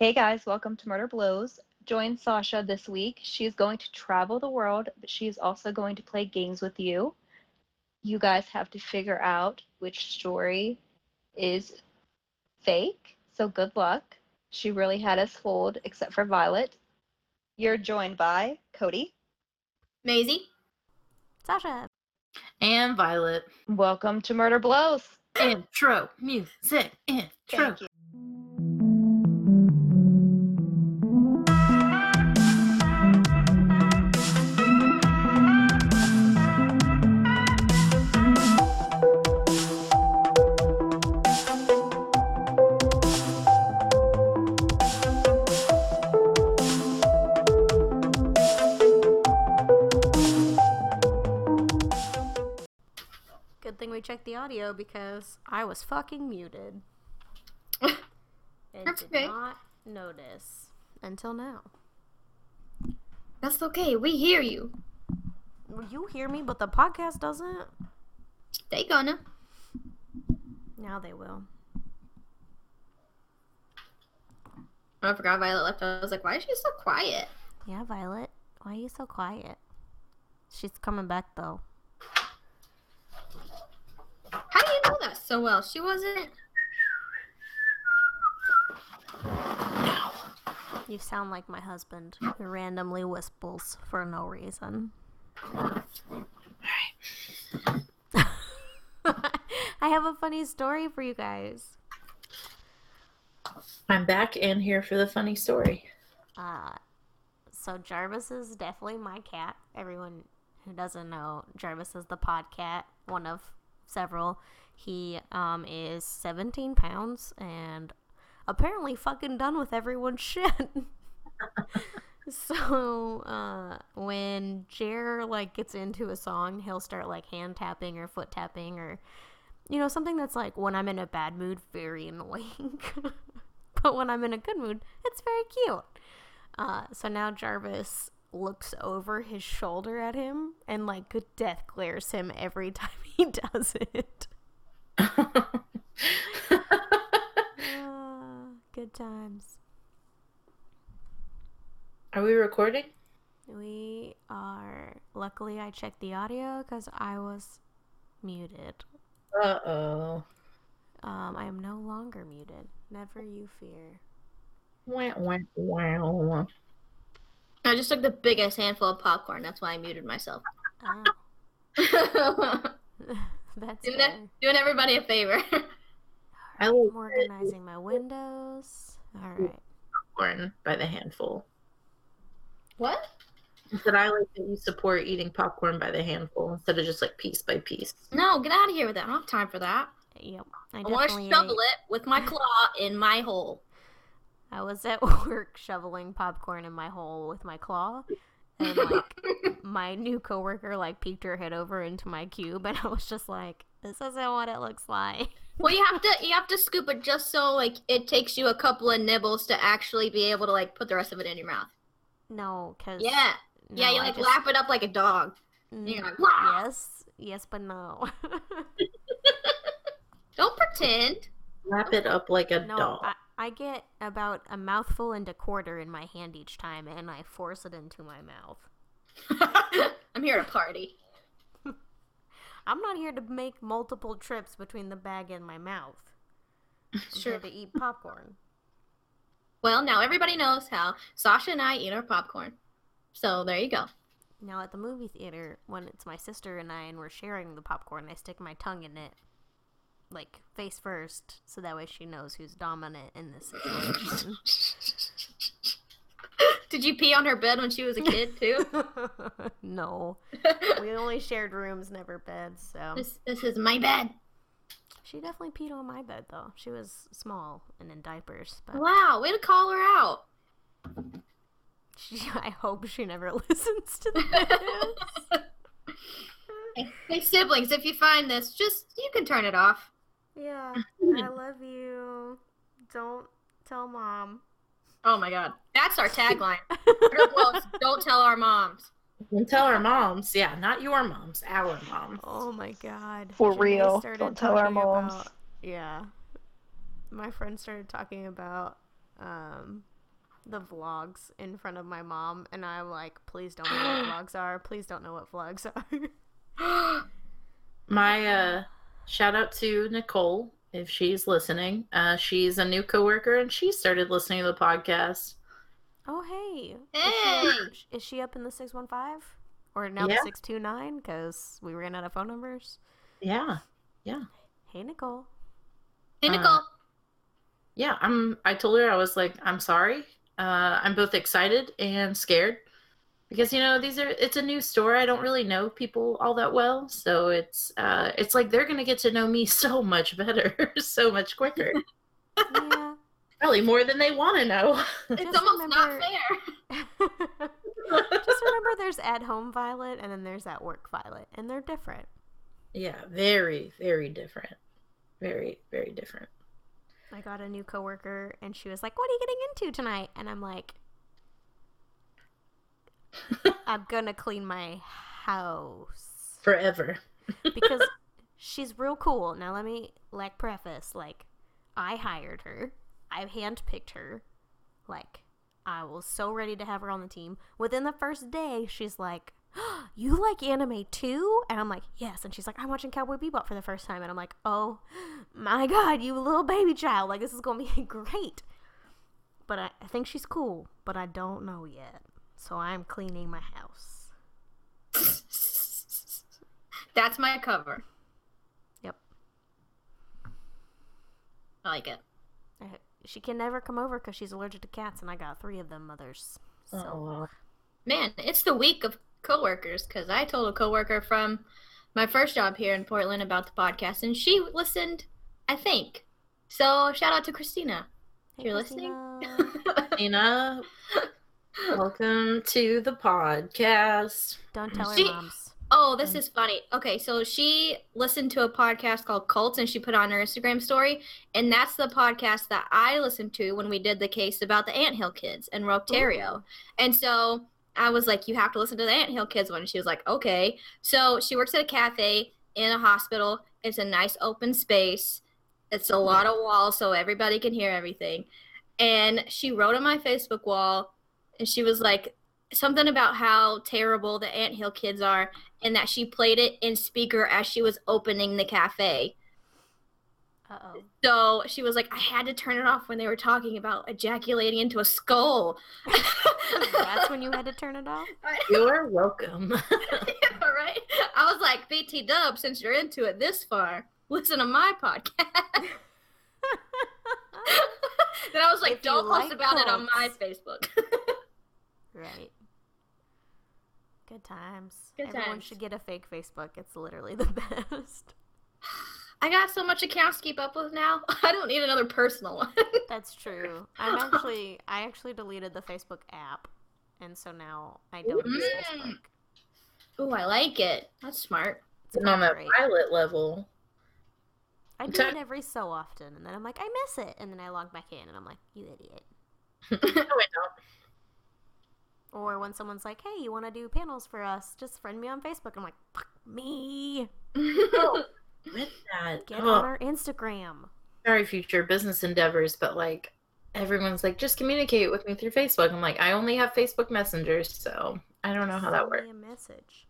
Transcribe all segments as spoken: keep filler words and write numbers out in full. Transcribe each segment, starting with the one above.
Hey guys, welcome to Murder Blows. Join Sasha this week. She's going to travel the world, but she's also going to play games with you. You guys have to figure out which story is fake, so good luck. She really had us fooled, except for Violet. You're joined by Cody, Maisie, Sasha, and Violet. Welcome to Murder Blows. Intro music, intro. Thank you. Thing we checked the audio because I was fucking muted and that's did okay. Not notice until now. That's okay. We hear you. Well, you hear me, but the podcast doesn't. They gonna. Now they will. I forgot Violet left. I was like, why is she so quiet? Yeah, Violet. Why are you so quiet? She's coming back though. How do you know that so well? She wasn't... No. You sound like my husband, who randomly whistles for no reason. Alright. I have a funny story for you guys. I'm back and here for the funny story. Uh, so Jarvis is definitely my cat. Everyone who doesn't know, Jarvis is the pod cat, one of... several. He um is seventeen pounds and apparently fucking done with everyone's shit. So uh when Jer like gets into a song, he'll start like hand tapping or foot tapping or, you know, something that's like, when I'm in a bad mood, very annoying. But when I'm in a good mood, it's very cute. Uh so now Jarvis looks over his shoulder at him and like death glares him every time he does it. uh, good times. Are we recording? We are. Luckily, I checked the audio because I was muted. Uh oh. Um, I am no longer muted. Never you fear. Wow! Wow! Wow! I just took the biggest handful of popcorn. That's why I muted myself. Oh. That's doing, that, doing everybody a favor. Right, I'm organizing my windows. All right. Popcorn by the handful. What? That I like that you support eating popcorn by the handful instead of just like piece by piece. No, get out of here with that. I don't have time for that. Yep. I, I want to shovel it with my claw in my hole. I was at work shoveling popcorn in my hole with my claw, and like my new coworker like peeked her head over into my cube, and I was just like, "This isn't what it looks like." Well, you have to you have to scoop it just so like it takes you a couple of nibbles to actually be able to like put the rest of it in your mouth. No, cause yeah, no, yeah, you like just... lap it up like a dog. And you're like, wow. Yes, yes, but no. Don't pretend. Lap it up like a no, dog. I- I get about a mouthful and a quarter in my hand each time, and I force it into my mouth. I'm here to party. I'm not here to make multiple trips between the bag and my mouth. Sure. I'm here to eat popcorn. Well, now everybody knows how Sasha and I eat our popcorn. So there you go. Now at the movie theater, when it's my sister and I and we're sharing the popcorn, I stick my tongue in it. Like, face first, so that way she knows who's dominant in this situation. Did you pee on her bed when she was a kid, too? No. We only shared rooms, never beds, so... This, this is my bed. She definitely peed on my bed, though. She was small and in diapers, but... Wow, way to call her out! She, I hope she never listens to this. Hey, hey, siblings, if you find this, just, you can turn it off. Yeah, I love you. Don't tell mom. Oh my god. That's our tagline. Don't tell our moms. Don't tell our moms. Yeah, not your moms. Our moms. Oh my god. For Jimmy real. Don't tell our moms. About, yeah. My friend started talking about um, the vlogs in front of my mom, and I'm like, please don't know what vlogs are. Please don't know what vlogs are. My uh, shout out to Nicole, if she's listening. Uh, she's a new coworker, and she started listening to the podcast. Oh, hey. Hey. Is she, is she up in the six one five? Or now yeah. the six two nine? Because we ran out of phone numbers. Yeah. Yeah. Hey, Nicole. Hey, Nicole. Uh, yeah, I'm, I told her, I was like, I'm sorry. Uh, I'm both excited and scared. Because, you know, these are, it's a new store. I don't really know people all that well. So it's, uh, it's like they're going to get to know me so much better, so much quicker. Yeah. Probably more than they want to know. It's just almost remember... not fair. Just remember there's at home Violet and then there's at work Violet. And they're different. Yeah, very, very different. Very, very different. I got a new coworker and she was like, what are you getting into tonight? And I'm like... I'm gonna clean my house forever because she's real cool. Now let me like preface, like I hired her, I handpicked her, like I was so ready to have her on the team. Within the first day, she's like, oh, "You like anime too?" And I'm like, "Yes." And she's like, "I'm watching Cowboy Bebop for the first time," and I'm like, "Oh my god, you little baby child! Like this is gonna be great." But I, I think she's cool, but I don't know yet. So I'm cleaning my house. That's my cover. Yep. I like it. I, she can never come over because she's allergic to cats, and I got three of them mothers. So, oh. Man, it's the week of coworkers because I told a coworker from my first job here in Portland about the podcast, and she listened, I think. So shout out to Christina. Hey, you're Christina. Listening? Christina. Welcome to the podcast. Don't tell her she, moms. Oh, this is funny. Okay, so she listened to a podcast called Cults, and she put on her Instagram story, and that's the podcast that I listened to when we did the case about the Ant Hill Kids and Roctario. Ooh. And so I was like, you have to listen to the Ant Hill Kids one. And she was like, okay. So she works at a cafe in a hospital. It's a nice open space. It's a lot yeah. of walls, so everybody can hear everything. And she wrote on my Facebook wall, and she was like, something about how terrible the Ant Hill Kids are, and that she played it in speaker as she was opening the cafe. Uh-oh. So she was like, I had to turn it off when they were talking about ejaculating into a skull. That's when you had to turn it off? You're welcome. Yeah, right? I was like, B T Dub, since you're into it this far, listen to my podcast. Then I was like, if don't post like about cults. It on my Facebook. Right. Good times. Good Everyone times. Should get a fake Facebook. It's literally the best. I got so much accounts to keep up with now. I don't need another personal one. That's true. I'm actually, I actually deleted the Facebook app, and so now I don't mm. use Facebook. Ooh, I like it. That's smart. It's and on that pilot level. I do it every so often, and then I'm like, I miss it, and then I log back in, and I'm like, you idiot. No, I don't. Or when someone's like, hey, you want to do panels for us? Just friend me on Facebook. I'm like, fuck me. Oh, with that. Get oh. on our Instagram. Sorry, future business endeavors, but, like, everyone's like, just communicate with me through Facebook. I'm like, I only have Facebook Messenger, so I don't know how that works. Send me a message.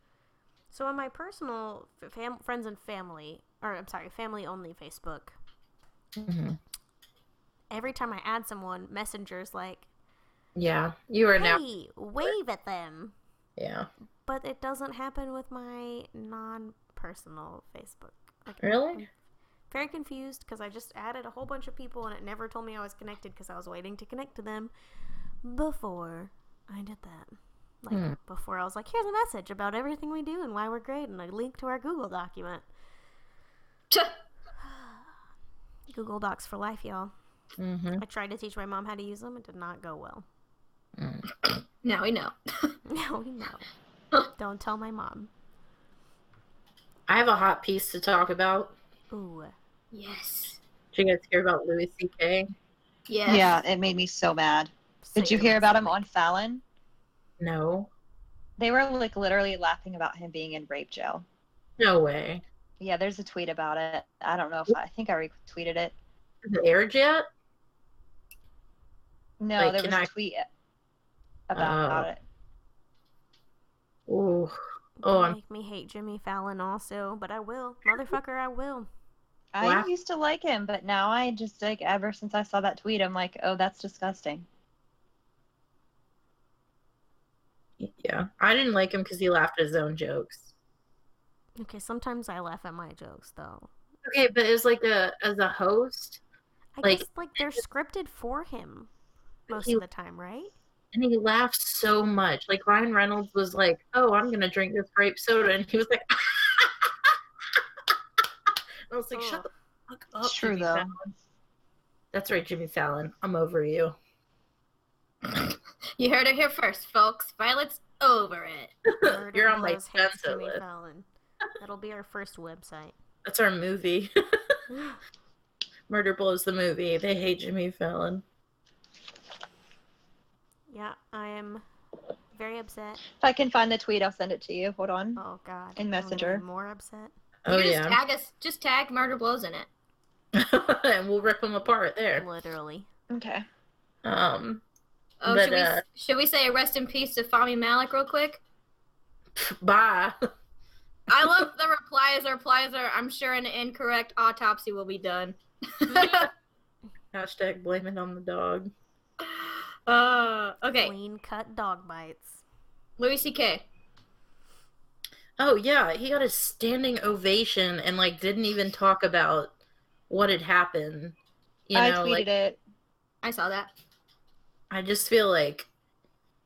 So on my personal fam- friends and family, or I'm sorry, family-only Facebook, mm-hmm. every time I add someone, Messenger's like, yeah, you are hey, now. Wave at them. Yeah. But it doesn't happen with my non-personal Facebook. Like, really? I'm very confused because I just added a whole bunch of people and it never told me I was connected because I was waiting to connect to them before I did that. Like, hmm. before I was like, here's a message about everything we do and why we're great and a link to our Google document. Google Docs for life, y'all. Mm-hmm. I tried to teach my mom how to use them. It did not go well. Mm. Now we know. Now we know. Don't tell my mom. I have a hot piece to talk about. Ooh. Yes. Did you guys hear about Louis C K? Yes. Yeah, it made me so mad. Did so you hear about him on Fallon? No. They were like literally laughing about him being in rape jail. No way. Yeah, there's a tweet about it. I don't know if I, I think I retweeted it. Is it aired yet? No, like, there was I... a tweet about, uh, about it. Ooh. Oh, make me hate Jimmy Fallon also, but I will. Motherfucker, I will. I wow. used to like him, but now I just, like, ever since I saw that tweet, I'm like, oh, that's disgusting. Yeah. I didn't like him because he laughed at his own jokes. Okay, sometimes I laugh at my jokes, though. Okay, but it was like a, as a host. I like, guess, like, they're scripted for him most he, of the time, right? And he laughed so much. Like, Ryan Reynolds was like, oh, I'm going to drink this grape soda. And he was like, I was like, oh. shut the fuck up. It's true, Jimmy though. Fallon. That's right, Jimmy Fallon. I'm over you. You heard it here first, folks. Violet's over it. You're on my sponsor list. That'll be our first website. That's our movie. Murder Blows the movie. They hate Jimmy Fallon. Yeah, I am very upset. If I can find the tweet, I'll send it to you. Hold on. Oh, God. In Messenger. I'm more upset. You oh, just yeah. tag us. Just tag Murder Blows in it. And we'll rip them apart there. Literally. Okay. Um. Oh, but, should, we, uh, should we say a rest in peace to Fami Malik real quick? Bye. I love the replies are replies are. I'm sure an incorrect autopsy will be done. Hashtag blame it on the dog. Uh. Okay. Clean cut dog bites. Louis C K. Oh, yeah, he got a standing ovation and, like, didn't even talk about what had happened. You know, I tweeted like, it. I saw that. I just feel like,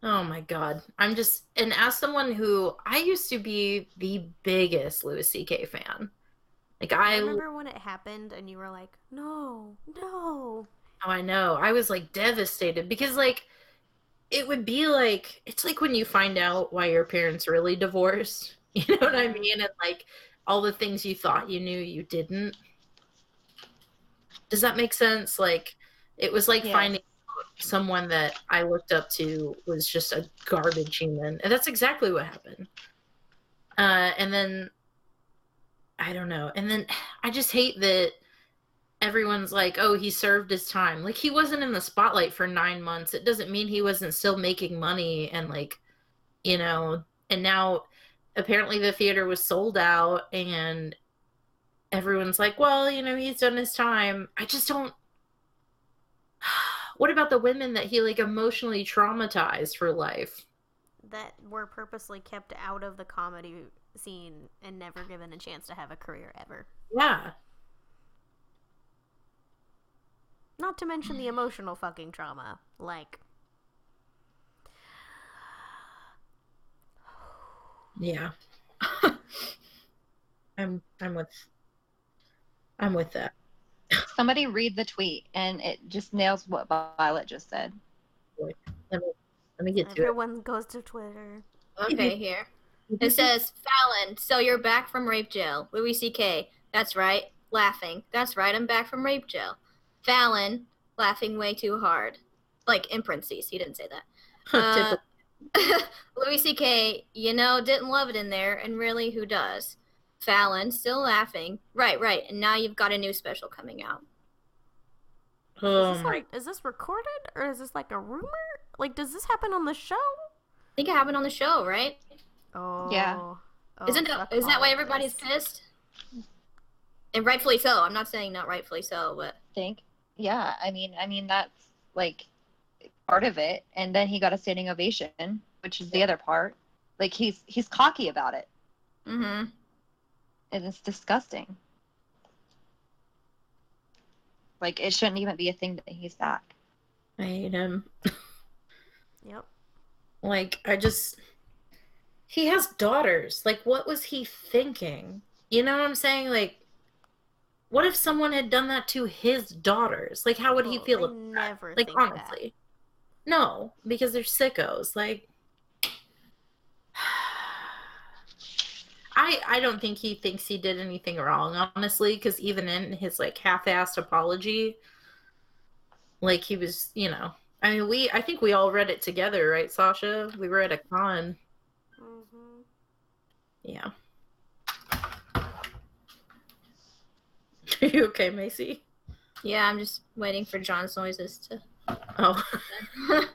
oh, my God. I'm just, and as someone who, I used to be the biggest Louis C K fan. Like, I, I remember when it happened and you were like, no, no. Oh, I know. I was, like, devastated because, like, it would be like, it's like when you find out why your parents really divorced. You know what I mean? And, like, all the things you thought you knew, you didn't. Does that make sense? Like, it was like yeah. finding someone that I looked up to was just a garbage human. And that's exactly what happened. Uh, and then, I don't know. And then I just hate that everyone's like, oh, he served his time. Like, he wasn't in the spotlight for nine months. It doesn't mean he wasn't still making money and, like, you know, and now... Apparently the theater was sold out and everyone's like, well, you know, he's done his time. I just don't. What about the women that he, like, emotionally traumatized for life? That were purposely kept out of the comedy scene and never given a chance to have a career ever. Yeah. Not to mention the emotional fucking trauma. Like. Yeah. I'm I'm with I'm with that. Somebody read the tweet and it just nails what Violet just said. Let me, let me get to it. Everyone goes to Twitter. Okay, here. It says, Fallon, so you're back from rape jail. Louis C K. That's right. Laughing. That's right, I'm back from rape jail. Fallon, laughing way too hard. Like, in parentheses. He didn't say that. Uh, Louis C K, you know, didn't love it in there, and really, who does? Fallon, still laughing. Right, right, and now you've got a new special coming out. Oh, is this, like, is this recorded, or is this like a rumor? Like, does this happen on the show? I think it happened on the show, right? Oh. Yeah. Oh, Isn't that, is that why everybody's pissed? And rightfully so. I'm not saying not rightfully so, but... I think, yeah, I mean, I mean, that's, like... part of it, and then he got a standing ovation, which is the other part. Like, he's he's cocky about it. Mm-hmm. And it's disgusting. Like, it shouldn't even be a thing that he's back. I hate him. Yep. Like, I just... He has daughters. Like, what was he thinking? You know what I'm saying? Like, what if someone had done that to his daughters? Like, how would oh, he feel about never that? Like, honestly. That. No, because they're sickos. Like, I I don't think he thinks he did anything wrong, honestly, because even in his, like, half-assed apology, like, he was, you know. I mean, we, I think we all read it together, right, Sasha? We were at a con. Mm-hmm. Yeah. Are you okay, Macy? Yeah, I'm just waiting for John's noises to... Oh. I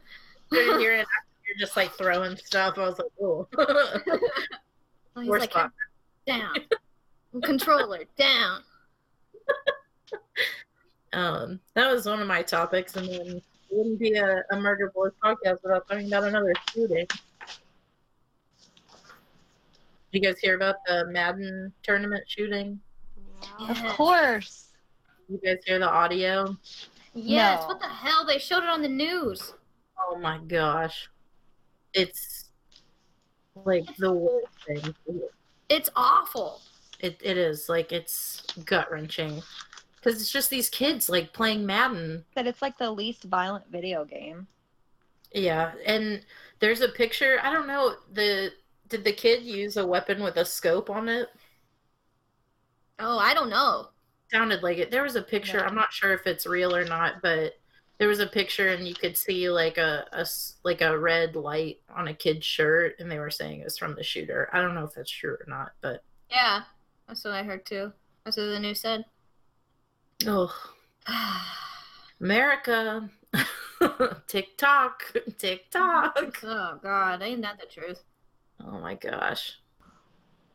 didn't hear it. You're just like throwing stuff. I was like, oh. Well, he's like, spot. Down. Controller, down. Um, that was one of my topics, and then it wouldn't be a, a Murder Blows podcast without talking about another shooting. Did you guys hear about the Madden tournament shooting? Yeah. Of course. You guys hear the audio? Yes. No. What the hell? They showed it on the news. Oh my gosh. It's like it's, the worst thing. It's awful. It It is. Like, it's gut-wrenching. Because it's just these kids, like, playing Madden. But it's like the least violent video game. Yeah. And there's a picture. I don't know. The Did the kid use a weapon with a scope on it? Oh, I don't know. Sounded like it. There was a picture. Yeah. I'm not sure if it's real or not, but there was a picture, and you could see like a, a like a red light on a kid's shirt, and they were saying it was from the shooter. I don't know if that's true or not, but yeah, that's what I heard too. That's what the news said. Oh, America, TikTok, TikTok. Oh God, ain't that the truth? Oh my gosh.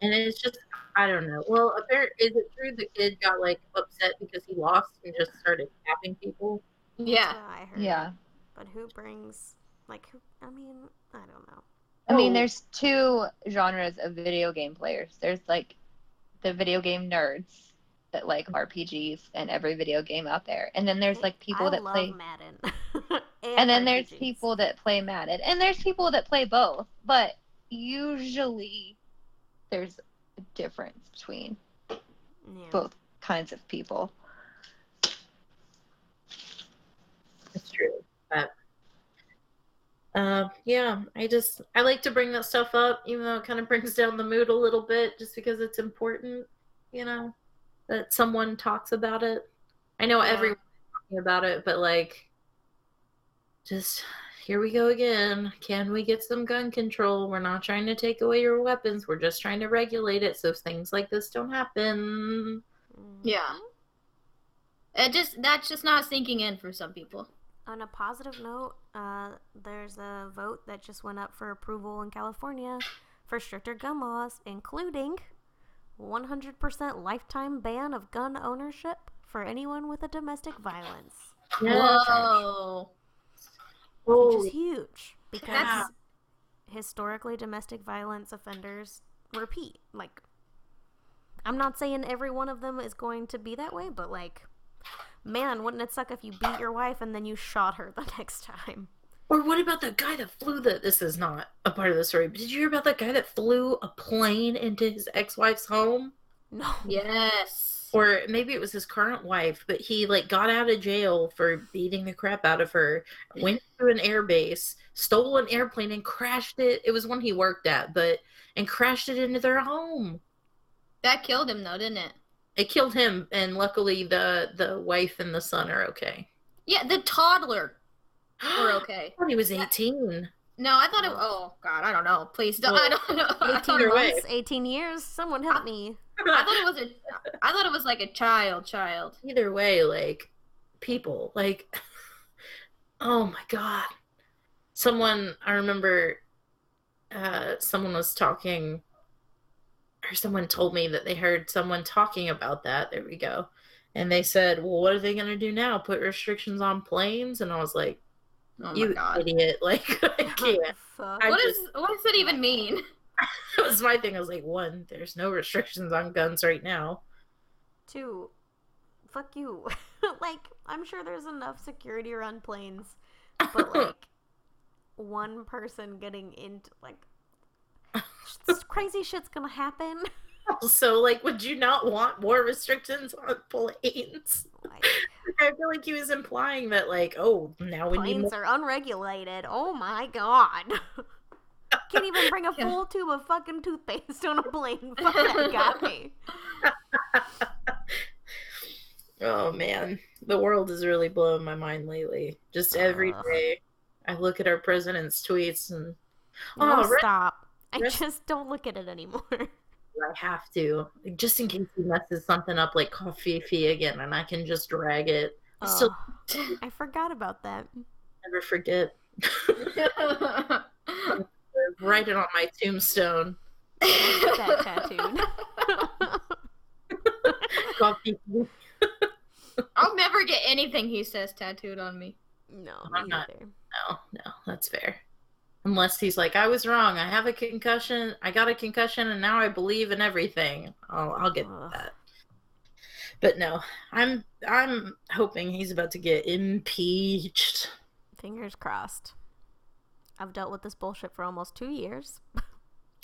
And it's just, I don't know. Well, is it true the kid got, like, upset because he lost and just started tapping people? Yeah. Yeah, I heard. Yeah. But who brings, like, who, I mean, I don't know. I oh. mean, there's two genres of video game players. There's, like, the video game nerds that like R P Gs and every video game out there. And then there's, like, people I that play... Madden. and, and then R P Gs. There's people that play Madden. And there's people that play both. But usually... there's a difference between yeah. both kinds of people. It's true. But, uh, yeah, I just, I like to bring that stuff up, even though it kind of brings down the mood a little bit, just because it's important, you know, that someone talks about it. I know yeah. everyone's talking about it, but like, just... here we go again. Can we get some gun control? We're not trying to take away your weapons. We're just trying to regulate it so things like this don't happen. Yeah. It just that's just not sinking in for some people. On a positive note, uh, there's a vote that just went up for approval in California for stricter gun laws, including one hundred percent lifetime ban of gun ownership for anyone with a domestic violence. Whoa. Whoa. Which is huge because That's... historically domestic violence offenders repeat. Like, I'm not saying every one of them is going to be that way, but like, man, wouldn't it suck if you beat your wife and then you shot her the next time? Or what about the guy that flew the... This is not a part of the story, but did you hear about that guy that flew a plane into his ex-wife's home? No. Yes. Or maybe it was his current wife, but he, like, got out of jail for beating the crap out of her, went to an airbase, stole an airplane, and crashed it. It was one he worked at, but, and crashed it into their home. That killed him, though, didn't it? It killed him, and luckily the, the wife and the son are okay. Yeah, the toddler were okay. I thought he was eighteen. No, I thought it was, oh, God, I don't know. Please, don't, well, I don't know. eighteen months, eighteen years, someone help me. I thought it was a, I thought it was like a child, child. Either way, like, people, like, oh my God. Someone, I remember, uh, someone was talking, or someone told me that they heard someone talking about that. There we go. And they said, well, what are they going to do now? Put restrictions on planes? And I was like, oh you God. Idiot. Like, I can't. Oh, I what, just, is, what does that even mean? That was my thing. I was like, one, there's no restrictions on guns right now. Two, fuck you. Like, I'm sure there's enough security around planes, but like, one person getting into, like, this crazy shit's gonna happen. So, like, would you not want more restrictions on planes? Like, I feel like he was implying that, like, oh, now we need planes more- are unregulated. Oh my God. Can't even bring a full tube of fucking toothpaste on a plane. Fuck that guy. Oh, man. The world is really blowing my mind lately. Just every uh, day I look at our president's tweets and... Oh, no, re- stop. I re- just don't look at it anymore. I have to. Just in case he messes something up like Kofifi again and I can just drag it. Oh, so I forgot about that. Never forget. Write it on my tombstone. That tattooed. I'll never get anything he says tattooed on me. No, I'm not. Either. No, no, that's fair. Unless he's like, I was wrong. I have a concussion. I got a concussion, and now I believe in everything. I'll, I'll get Ugh. that. But no, I'm I'm hoping he's about to get impeached. Fingers crossed. I've dealt with this bullshit for almost two years.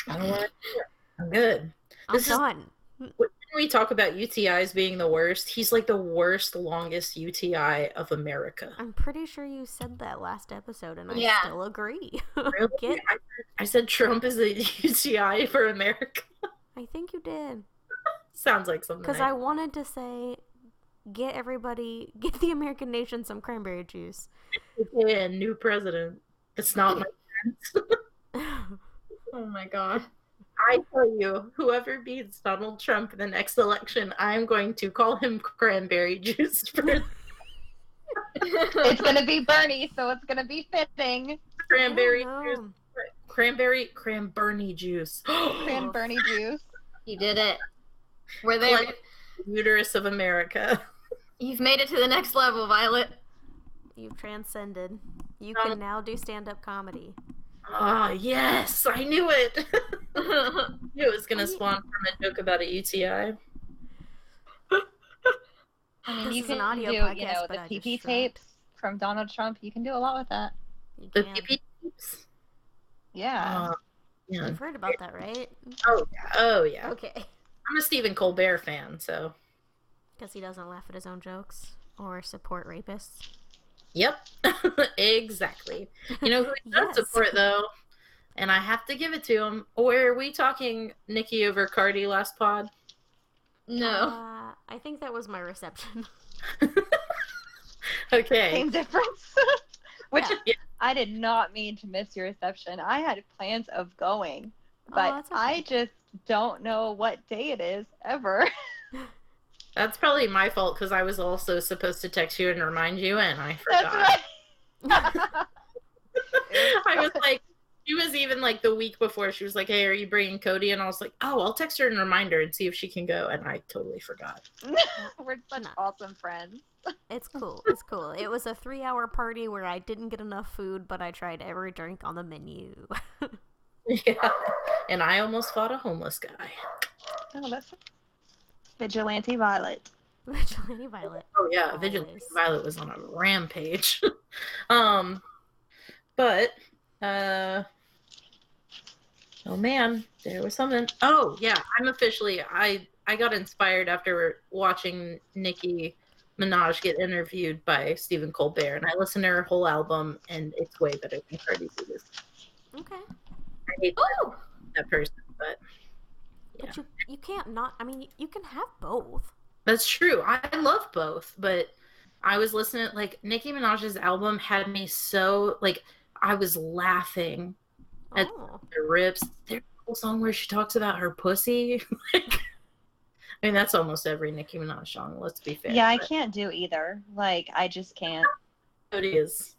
I don't want to hear it. I'm good. I'm this done. Is, when we talk about U T Is being the worst, he's like the worst, longest U T I of America. I'm pretty sure you said that last episode, and I yeah. still agree. Really? Get... I, I said Trump is a U T I for America. I think you did. Sounds like something. Because I, I wanted to say, get everybody, get the American nation some cranberry juice. Yeah, new president. It's not my friends. Oh my god. I tell you, whoever beats Donald Trump in the next election, I'm going to call him cranberry juice for It's gonna be Bernie, so it's gonna be fitting. Cranberry juice. Cranberry cranberry juice. Cranberry juice. You did it. We're there. Like, uterus of America. You've made it to the next level, Violet. You've transcended. You can now do stand-up comedy. Ah, yes! I knew it! I knew it was going to spawn from a joke about a U T I. I mean, this you can an audio do, podcast, you know, the P P tapes from Donald Trump. You can do a lot with that. The P P tapes? Yeah. Uh, yeah. You've heard about that, right? Oh, yeah. Oh, yeah. Okay. I'm a Stephen Colbert fan, so. Because he doesn't laugh at his own jokes or support rapists. Yep, exactly. You know who he does yes. support, though? And I have to give it to him. Were we talking Nikki over Cardi last pod? No. Uh, I think that was my reception. Okay. Same difference. Which yeah. I did not mean to miss your reception. I had plans of going, but oh, okay. I just don't know what day it is ever. That's probably my fault because I was also supposed to text you and remind you, and I forgot. That's right. I was like, she was even like the week before, she was like, hey, are you bringing Cody? And I was like, oh, I'll text her and remind her and see if she can go. And I totally forgot. We're such no. awesome friends. It's cool. It's cool. It was a three hour party where I didn't get enough food, but I tried every drink on the menu. Yeah. And I almost fought a homeless guy. Oh, that's. Vigilante Violet. Vigilante Violet. Oh yeah, Always. Vigilante Violet was on a rampage. um, but uh, oh man, there was something. Oh yeah, I'm officially. I I got inspired after watching Nicki Minaj get interviewed by Stephen Colbert, and I listened to her whole album, and it's way better than Cardi's. Okay. I hate oh! that person, but. But yeah. you, you can't not, I mean, you can have both. That's true. I love both, but I was listening, like, Nicki Minaj's album had me so, like, I was laughing at oh. the rips. There's a whole song where she talks about her pussy. Like, I mean, that's almost every Nicki Minaj song, let's be fair. Yeah, I but. can't do either. Like, I just can't. It is.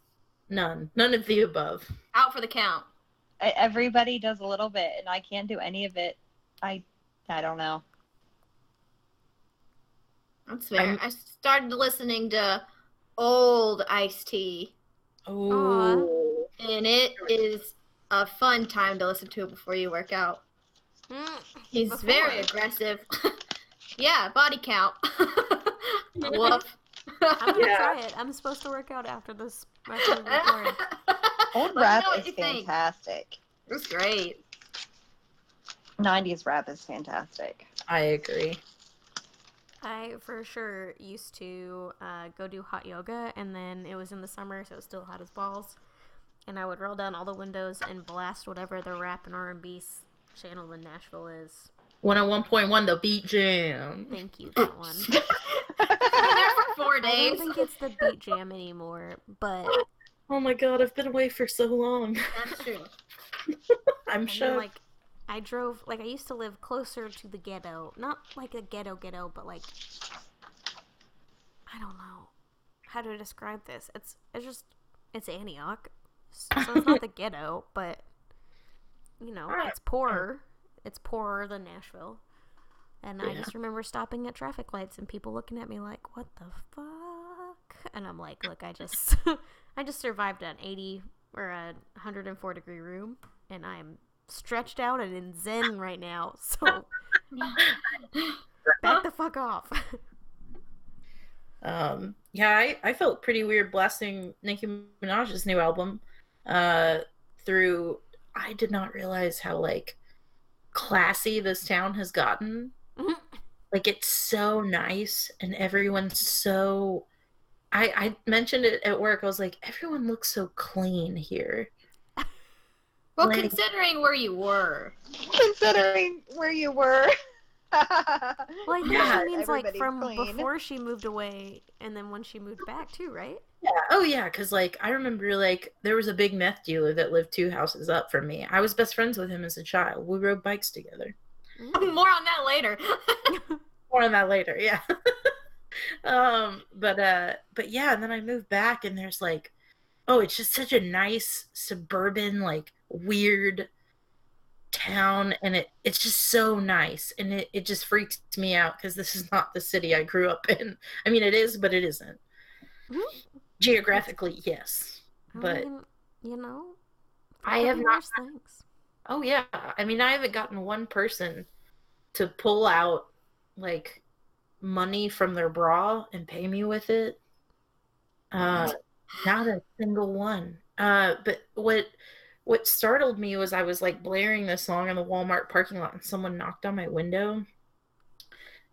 None. None of the above. Out for the count. I, everybody does a little bit, and I can't do any of it. I... I don't know. That's fair. I'm... I started listening to old Ice-T. Oh. And it is a fun time to listen to it before you work out. Mm, He's before. very aggressive. Yeah, body count. Woof. I'm gonna yeah. try it. I'm supposed to work out after this. After old rap is fantastic. Think. It's great. nineties rap is fantastic. I agree. I for sure used to uh, go do hot yoga, and then it was in the summer, so it was still hot as balls. And I would roll down all the windows and blast whatever the rap and R and B channel in Nashville is. one oh one point one, the Beat Jam. Thank you, that one. Four days. I don't think it's the Beat Jam anymore, but... Oh my god, I've been away for so long. That's true. I'm sure. I drove, like, I used to live closer to the ghetto. Not, like, a ghetto ghetto, but, like, I don't know. how do I describe this? It's it's just it's Antioch, so it's not the ghetto, but you know, it's poorer. It's poorer than Nashville. And yeah. I just remember stopping at traffic lights and people looking at me like, "What the fuck?" And I'm like, "Look, I just I just survived an eighty or a one hundred four degree room, and I'm stretched out and in zen right now. So back the fuck off." Um, yeah, I, I felt pretty weird blasting Nicki Minaj's new album uh, through. I did not realize how like classy this town has gotten. Mm-hmm. Like, it's so nice, and everyone's so. I I mentioned it at work. I was like, everyone looks so clean here. Well, like, considering where you were. Considering where you were. Well, I think yeah, she means like from clean. Before she moved away, and then when she moved back too, right? Yeah. Oh yeah, because like I remember like there was a big meth dealer that lived two houses up from me. I was best friends with him as a child. We rode bikes together. Mm. More on that later. More on that later. Yeah. um. But uh. But yeah, and then I moved back, and there's like, oh, it's just such a nice suburban like weird town, and it it's just so nice, and it, it just freaks me out because this is not the city I grew up in. I mean, it is, but it isn't. Mm-hmm. Geographically, yes, I but mean, you know, I have not. Things. Oh yeah, I mean, I haven't gotten one person to pull out like money from their bra and pay me with it. Uh, not a single one. Uh, but what. What startled me was I was like blaring this song in the Walmart parking lot, and someone knocked on my window.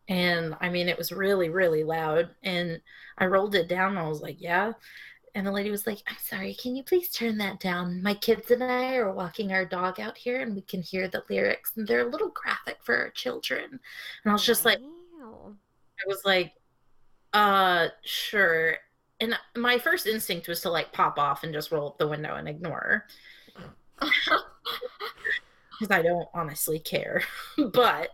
And I mean, it was really, really loud. And I rolled it down, and I was like, yeah. And the lady was like, "I'm sorry, can you please turn that down? My kids and I are walking our dog out here, and we can hear the lyrics, and they're a little graphic for our children." And I was just like, wow. I was like, uh, sure. And my first instinct was to like pop off and just roll up the window and ignore her. Because I don't honestly care. But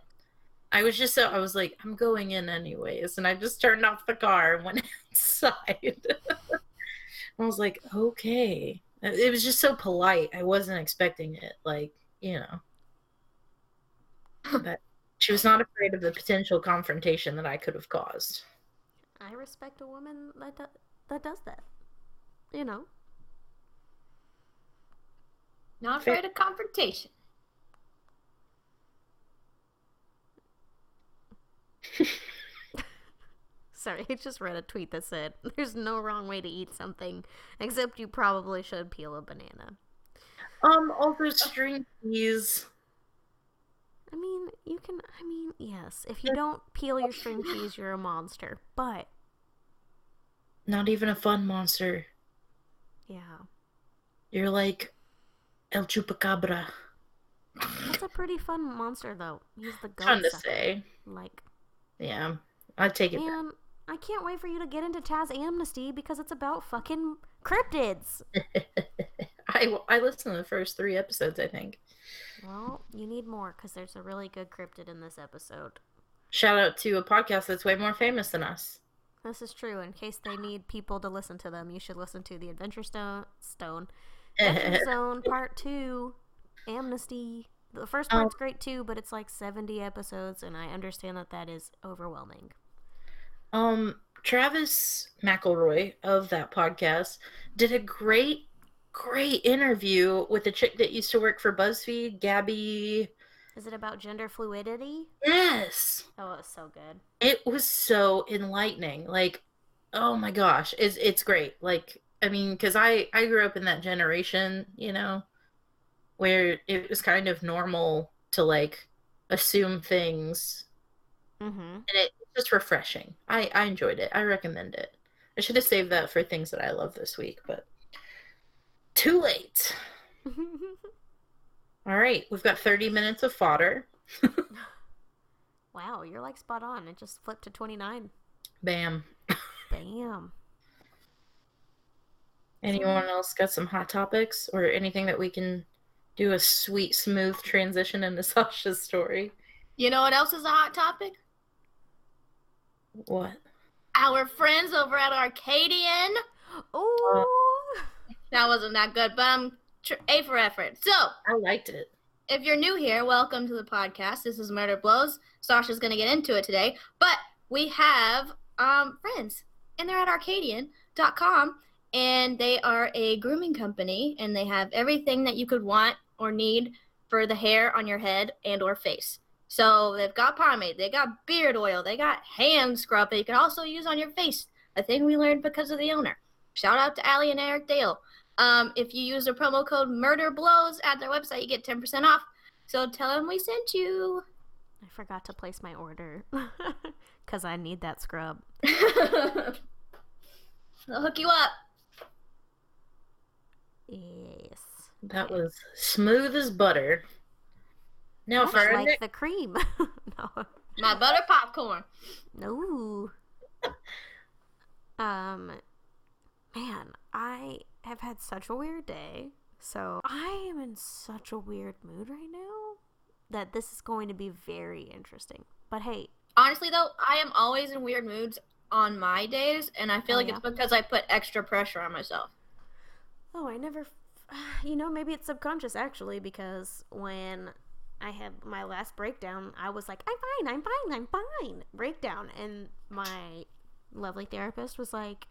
I was just so I was like, I'm going in anyways, and I just turned off the car and went outside. I was like, okay. It was just so polite. I wasn't expecting it. Like, you know. But she was not afraid of the potential confrontation that I could have caused. I respect a woman that do- that does that. You know. Not afraid of confrontation. Sorry, I just read a tweet that said, "There's no wrong way to eat something, except you probably should peel a banana." Um, also string cheese. I mean, you can, I mean, yes. If you don't peel your string cheese, you're a monster. But. Not even a fun monster. Yeah. You're like El Chupacabra. That's a pretty fun monster, though. He's the ghost. Fun to say. Like, yeah, I'd take it. Man, I can't wait for you to get into Taz Amnesty because it's about fucking cryptids. I I listened to the first three episodes, I think. Well, you need more because there's a really good cryptid in this episode. Shout out to a podcast that's way more famous than us. This is true. In case they need people to listen to them, you should listen to the Adventure Stone. Stone. Adventure Zone Part two, Amnesty. The first part's um, great too, but it's like seventy episodes, and I understand that that is overwhelming. Um, Travis McElroy of that podcast did a great, great interview with a chick that used to work for BuzzFeed, Gabby. Is it about gender fluidity? Yes. Oh, it was so good. It was so enlightening. Like, oh my gosh, it's it's great. Like. I mean, because I, I grew up in that generation, you know, where it was kind of normal to, like, assume things. Mm-hmm. And it, it's just refreshing. I, I enjoyed it. I recommend it. I should have saved that for things that I love this week, but too late. All right. We've got thirty minutes of fodder. Wow, you're, like, spot on. It just flipped to twenty-nine. Bam. Bam. Anyone else got some hot topics or anything that we can do a sweet, smooth transition into Sasha's story? You know what else is a hot topic? What? our friends over at Arcadian. Ooh. That wasn't that good, but I'm tr- A for effort. So I liked it. If you're new here, welcome to the podcast. This is Murder Blows. Sasha's going to get into it today, but we have um, friends, and they're at Arcadian dot com, and they are a grooming company, and they have everything that you could want or need for the hair on your head and or face. So they've got pomade, they got beard oil, they got hand scrub that you can also use on your face, a thing we learned because of the owner. Shout out to Allie and Eric Dale. Um, if you use the promo code MurderBlows at their website, you get ten percent off. So tell them we sent you. I forgot to place my order because I need that scrub. They'll hook you up. Yes. That was smooth as butter. Now I for like ne- the cream. No. My butter popcorn. No. um, man, I have had such a weird day. So I am in such a weird mood right now that this is going to be very interesting. But hey, honestly though, I am always in weird moods on my days, and I feel oh, like yeah. it's because I put extra pressure on myself. Oh, I never. You know, maybe it's subconscious actually, because when I had my last breakdown, I was like, I'm fine, I'm fine, I'm fine. Breakdown. And my lovely therapist was like,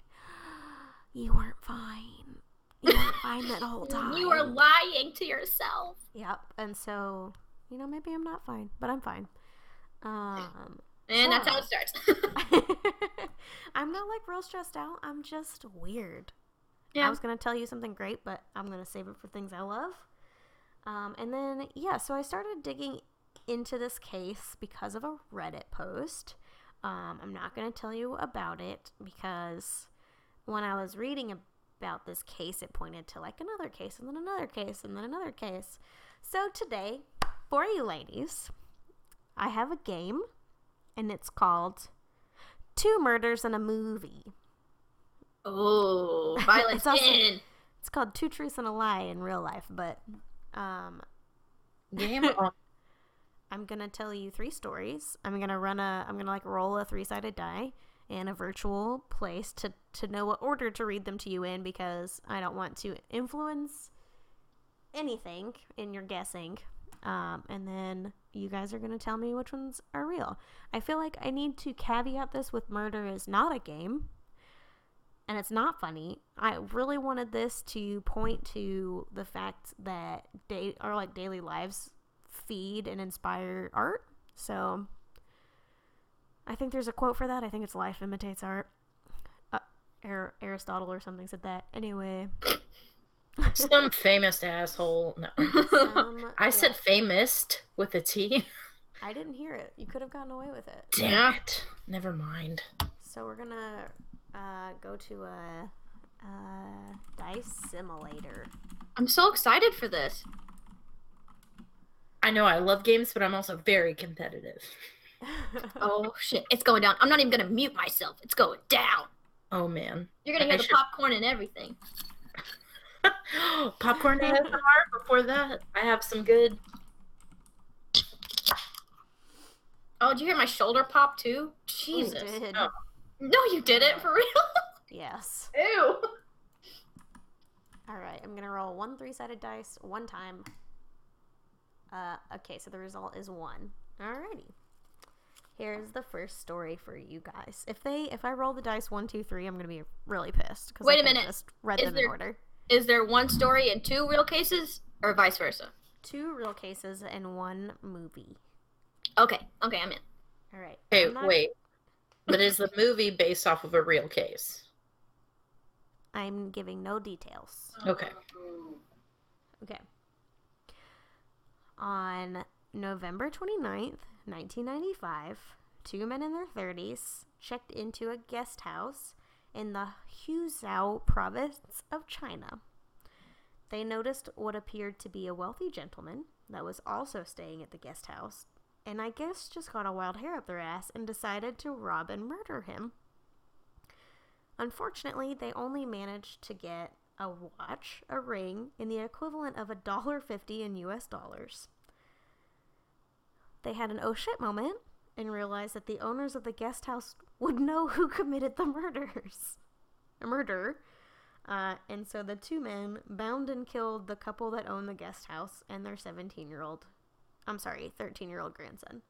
you weren't fine. You weren't fine that whole time. You were lying to yourself. Yep. And so, you know, maybe I'm not fine, but I'm fine. Um, and so, that's how it starts. I'm not like real stressed out. I'm just weird. Yeah. I was going to tell you something great, but I'm going to save it for things I love. Um, and then, yeah, so I started digging into this case because of a Reddit post. Um, I'm not going to tell you about it because when I was reading about this case, it pointed to like another case and then another case and then another case. So today, for you ladies, I have a game, and it's called Two Murders in a Movie. Oh, violent it's, also, it's called Two Truths and a Lie in real life, but... Um, Game on. I'm gonna tell you three stories. I'm gonna run a. I'm gonna like roll a three-sided die in a virtual place to to know what order to read them to you in, because I don't want to influence anything in your guessing. Um, and then you guys are gonna tell me which ones are real. I feel like I need to caveat this with murder is not a game. And it's not funny. I really wanted this to point to the fact that day or like daily lives feed and inspire art. So I think there's a quote for that. I think it's life imitates art. Uh, Ar- Aristotle or something said that. Anyway. Some famous asshole. No. Some, I said yeah. famous with a T. I didn't hear it. You could have gotten away with it. Damn it. Never mind. So we're going to... Uh, go to a, a dice simulator. I'm so excited for this. I know I love games, but I'm also very competitive. Oh, shit. It's going down. I'm not even going to mute myself. It's going down. Oh, man. You're going to hear I the should... popcorn and everything. Popcorn and A S M R. Before that, I have some good... Oh, did you hear my shoulder pop, too? Jesus. Oh, you did. Oh. No, you did it for real? Yes. Ew. All right, I'm going to roll one three-sided dice one time. Uh, okay, so the result is one. Alrighty. Here's the first story for you guys. If they, if I roll the dice one, two, three, I'm going to be really pissed. Wait a minute. I just read them in order. Is there one story and two real cases, or vice versa? Two real cases and one movie. Okay. Okay, I'm in. All right. Hey, not... wait. But is the movie based off of a real case? I'm giving no details. Okay. Okay. On November twenty-ninth, nineteen ninety-five, two men in their thirties checked into a guest house in the Huzhou province of China. They noticed what appeared to be a wealthy gentleman that was also staying at the guest house, and I guess just got a wild hair up their ass and decided to rob and murder him. Unfortunately, they only managed to get a watch, a ring, and the equivalent of one dollar fifty in U S dollars. They had an oh shit moment and realized that the owners of the guest house would know who committed the murders. A murder. Uh, and so the two men bound and killed the couple that owned the guest house and their seventeen-year-old, I'm sorry, thirteen-year-old grandson.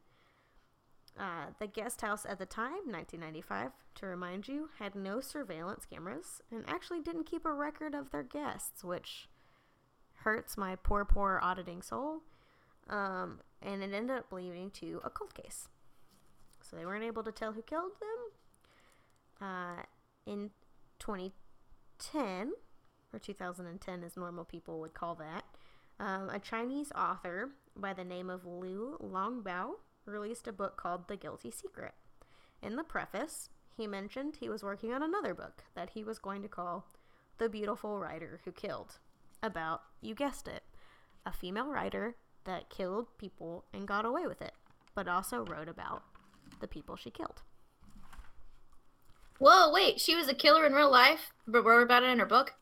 Uh, the guest house at the time, nineteen ninety-five, to remind you, had no surveillance cameras and actually didn't keep a record of their guests, which hurts my poor, poor auditing soul. Um, and it ended up leading to a cold case. So they weren't able to tell who killed them. Uh, in twenty ten, or two thousand ten as normal people would call that, um, a Chinese author by the name of Liu Longbao released a book called The Guilty Secret. In the preface, he mentioned he was working on another book that he was going to call The Beautiful Writer Who Killed, about, you guessed it, a female writer that killed people and got away with it, but also wrote about the people she killed. Whoa, wait, she was a killer in real life, but wrote about it in her book?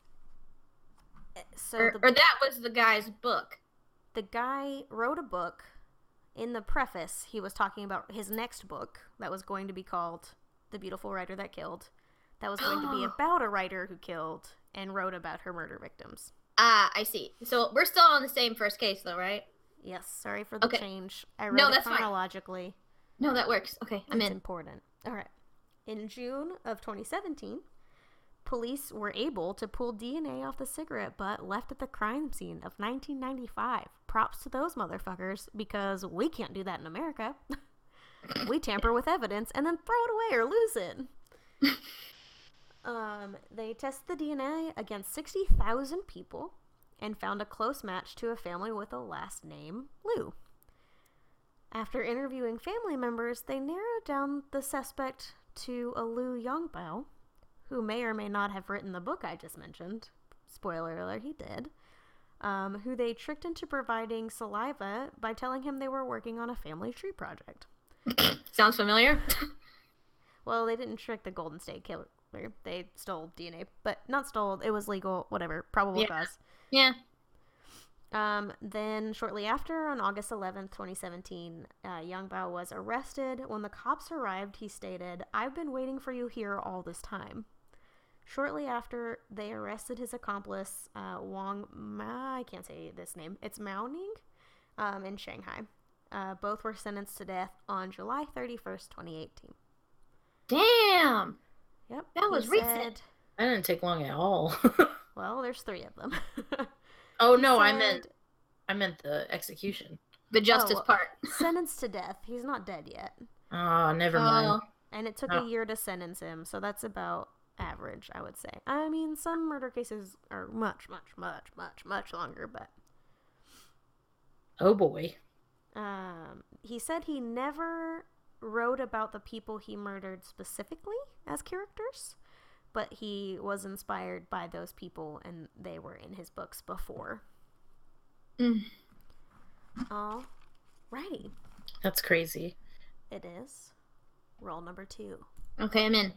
So or, the, or that was the guy's book? The guy wrote a book. In the preface, he was talking about his next book that was going to be called The Beautiful Writer That Killed, that was going to be about a writer who killed and wrote about her murder victims. Ah, uh, I see. So we're still on the same first case, though, right? Yes. Sorry for the okay. change. I read no, it that's chronologically. Fine. No, that works. Okay, I'm it's in. It's important. All right. In June of twenty seventeen, police were able to pull D N A off the cigarette butt left at the crime scene of nineteen ninety-five. Props to those motherfuckers, because we can't do that in America. We tamper with evidence and then throw it away or lose it. um, they tested the D N A against sixty thousand people and found a close match to a family with a last name, Lou. After interviewing family members, they narrowed down the suspect to a Liu Longbao, who may or may not have written the book I just mentioned. Spoiler alert, he did. Um, who they tricked into providing saliva by telling him they were working on a family tree project. Sounds familiar? Well, they didn't trick the Golden State Killer. They stole D N A. But not stole, it was legal, whatever. Probable yeah. cause. Yeah. Um, then shortly after, on August eleventh, twenty seventeen, uh, Longbao was arrested. When the cops arrived, he stated, "I've been waiting for you here all this time." Shortly after, they arrested his accomplice, uh, Wang Ma, I can't say this name, it's Mao Ning, um, in Shanghai. Uh, both were sentenced to death on July thirty-first, twenty eighteen. Damn! Yep. That was recent. That didn't take long at all. Well, there's three of them. Oh, no, said, I meant I meant the execution. The justice oh, part. Sentenced to death. He's not dead yet. Oh, never mind. Uh, and it took oh. a year to sentence him, so that's about average, I would say. I mean, some murder cases are much, much, much, much, much longer, but... Oh, boy. Um, he said he never wrote about the people he murdered specifically as characters, but he was inspired by those people, and they were in his books before. Mm. All righty. That's crazy. It is. Roll number two. Okay, I'm in.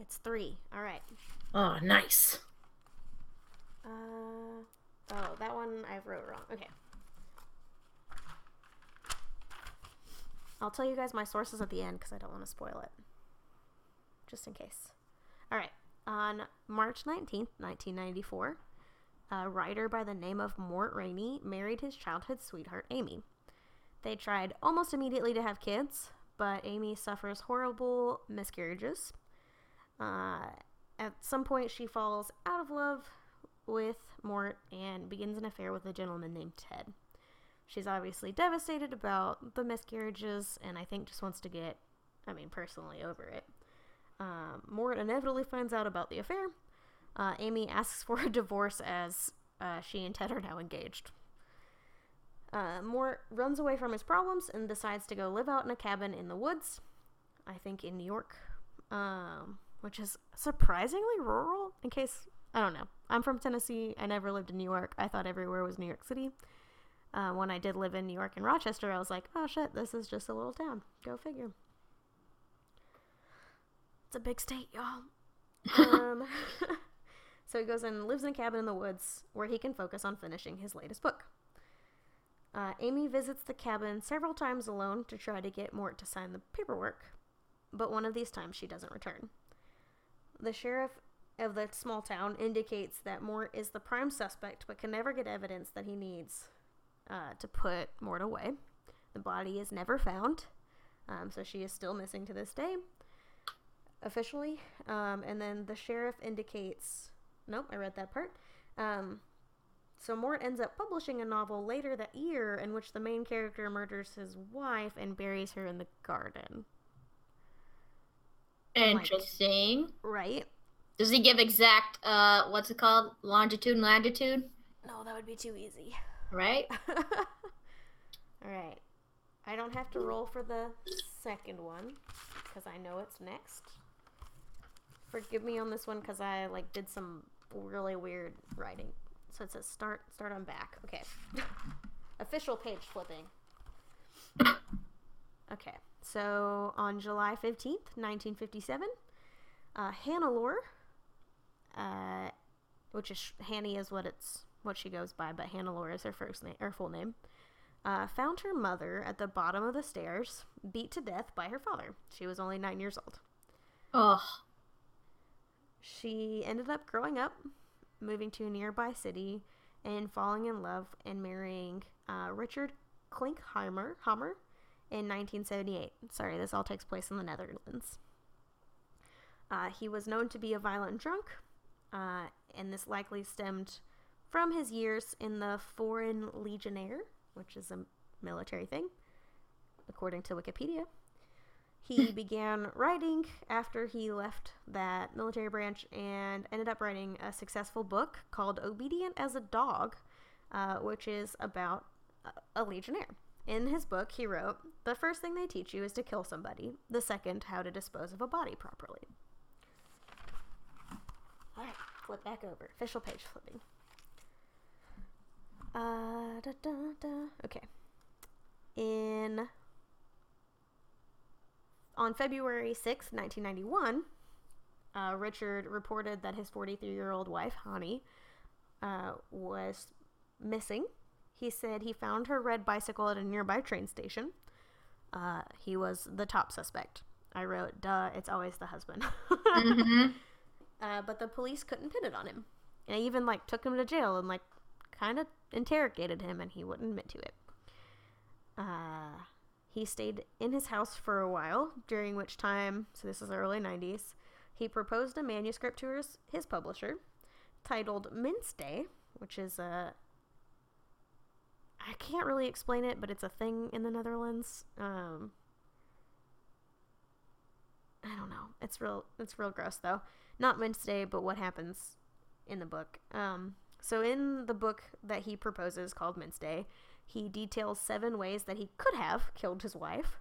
It's three. All right. Oh, nice. Uh, oh, that one I wrote wrong. Okay. I'll tell you guys my sources at the end because I don't want to spoil it. Just in case. All right. On March nineteenth, nineteen ninety-four, a writer by the name of Mort Rainey married his childhood sweetheart, Amy. They tried almost immediately to have kids, but Amy suffers horrible miscarriages. Uh, at some point, she falls out of love with Mort and begins an affair with a gentleman named Ted. She's obviously devastated about the miscarriages and I think just wants to get, I mean, personally over it. Um, Mort inevitably finds out about the affair. Uh, Amy asks for a divorce as uh, she and Ted are now engaged. Uh, Mort runs away from his problems and decides to go live out in a cabin in the woods, I think in New York. Um... Which is surprisingly rural, in case, I don't know. I'm from Tennessee. I never lived in New York. I thought everywhere was New York City. Uh, when I did live in New York and Rochester, I was like, oh, shit, this is just a little town. Go figure. It's a big state, y'all. um, so he goes and lives in a cabin in the woods where he can focus on finishing his latest book. Uh, Amy visits the cabin several times alone to try to get Mort to sign the paperwork. but one of these times she doesn't return. The sheriff of the small town indicates that Mort is the prime suspect, but can never get evidence that he needs uh, to put Mort away. The body is never found, um, so she is still missing to this day, officially. Um, and then the sheriff indicates... Nope, I read that part. Um, so Mort ends up publishing a novel later that year in which the main character murders his wife and buries her in the garden. Interesting. Like, right? Does he give exact, uh, what's it called? Longitude and latitude? No, that would be too easy. Right? All right. I don't have to roll for the second one because I know it's next. Forgive me on this one because I, like, did some really weird writing. So it says start, start on back. Okay. Official page flipping. Okay. So on July fifteenth, nineteen fifty-seven, uh, Hannah Lore, uh, which is Hanny is what it's what she goes by, but Hannah Lore is her first name or full name, uh, found her mother at the bottom of the stairs, beat to death by her father. She was only nine years old. Ugh. She ended up growing up, moving to a nearby city, and falling in love and marrying uh, Richard Klinkheimer Hummer in nineteen seventy-eight. Sorry, this all takes place in the Netherlands. Uh, he was known to be a violent drunk, uh, and this likely stemmed from his years in the Foreign Legionnaire, which is a military thing, according to Wikipedia. He began writing after he left that military branch and ended up writing a successful book called Obedient as a Dog, uh, which is about a legionnaire. In his book, he wrote, "The first thing they teach you is to kill somebody. The second, how to dispose of a body properly." All right, flip back over. Official page flipping. Uh, da, da, da. Okay. In... On February sixth, nineteen ninety-one, uh, Richard reported that his forty-three-year-old wife, Hani, uh, was missing. He said he found her red bicycle at a nearby train station. Uh, he was the top suspect. I wrote, duh, it's always the husband. Mm-hmm. uh, but the police couldn't pin it on him. And they even, like, took him to jail and, like, kind of interrogated him, and he wouldn't admit to it. Uh... He stayed in his house for a while, during which time, so this is the early nineties, he proposed a manuscript to his, his publisher titled Mince Day, which is a, I can't really explain it, but it's a thing in the Netherlands. Um, I don't know. It's real, it's real gross, though. Not Mince Day, but what happens in the book. Um, so in the book that he proposes called Mince Day, he details seven ways that he could have killed his wife.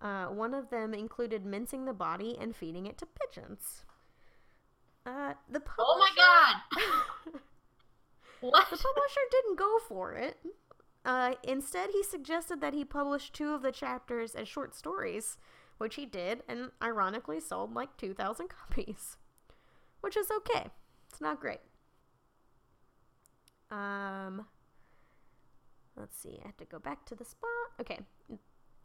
Uh, one of them included mincing the body and feeding it to pigeons. Uh, the publisher, oh my god! What? The publisher didn't go for it. Uh, instead, he suggested that he publish two of the chapters as short stories, which he did, and ironically sold like two thousand copies. Which is okay. It's not great. Um... Let's see, I have to go back to the spot. Okay.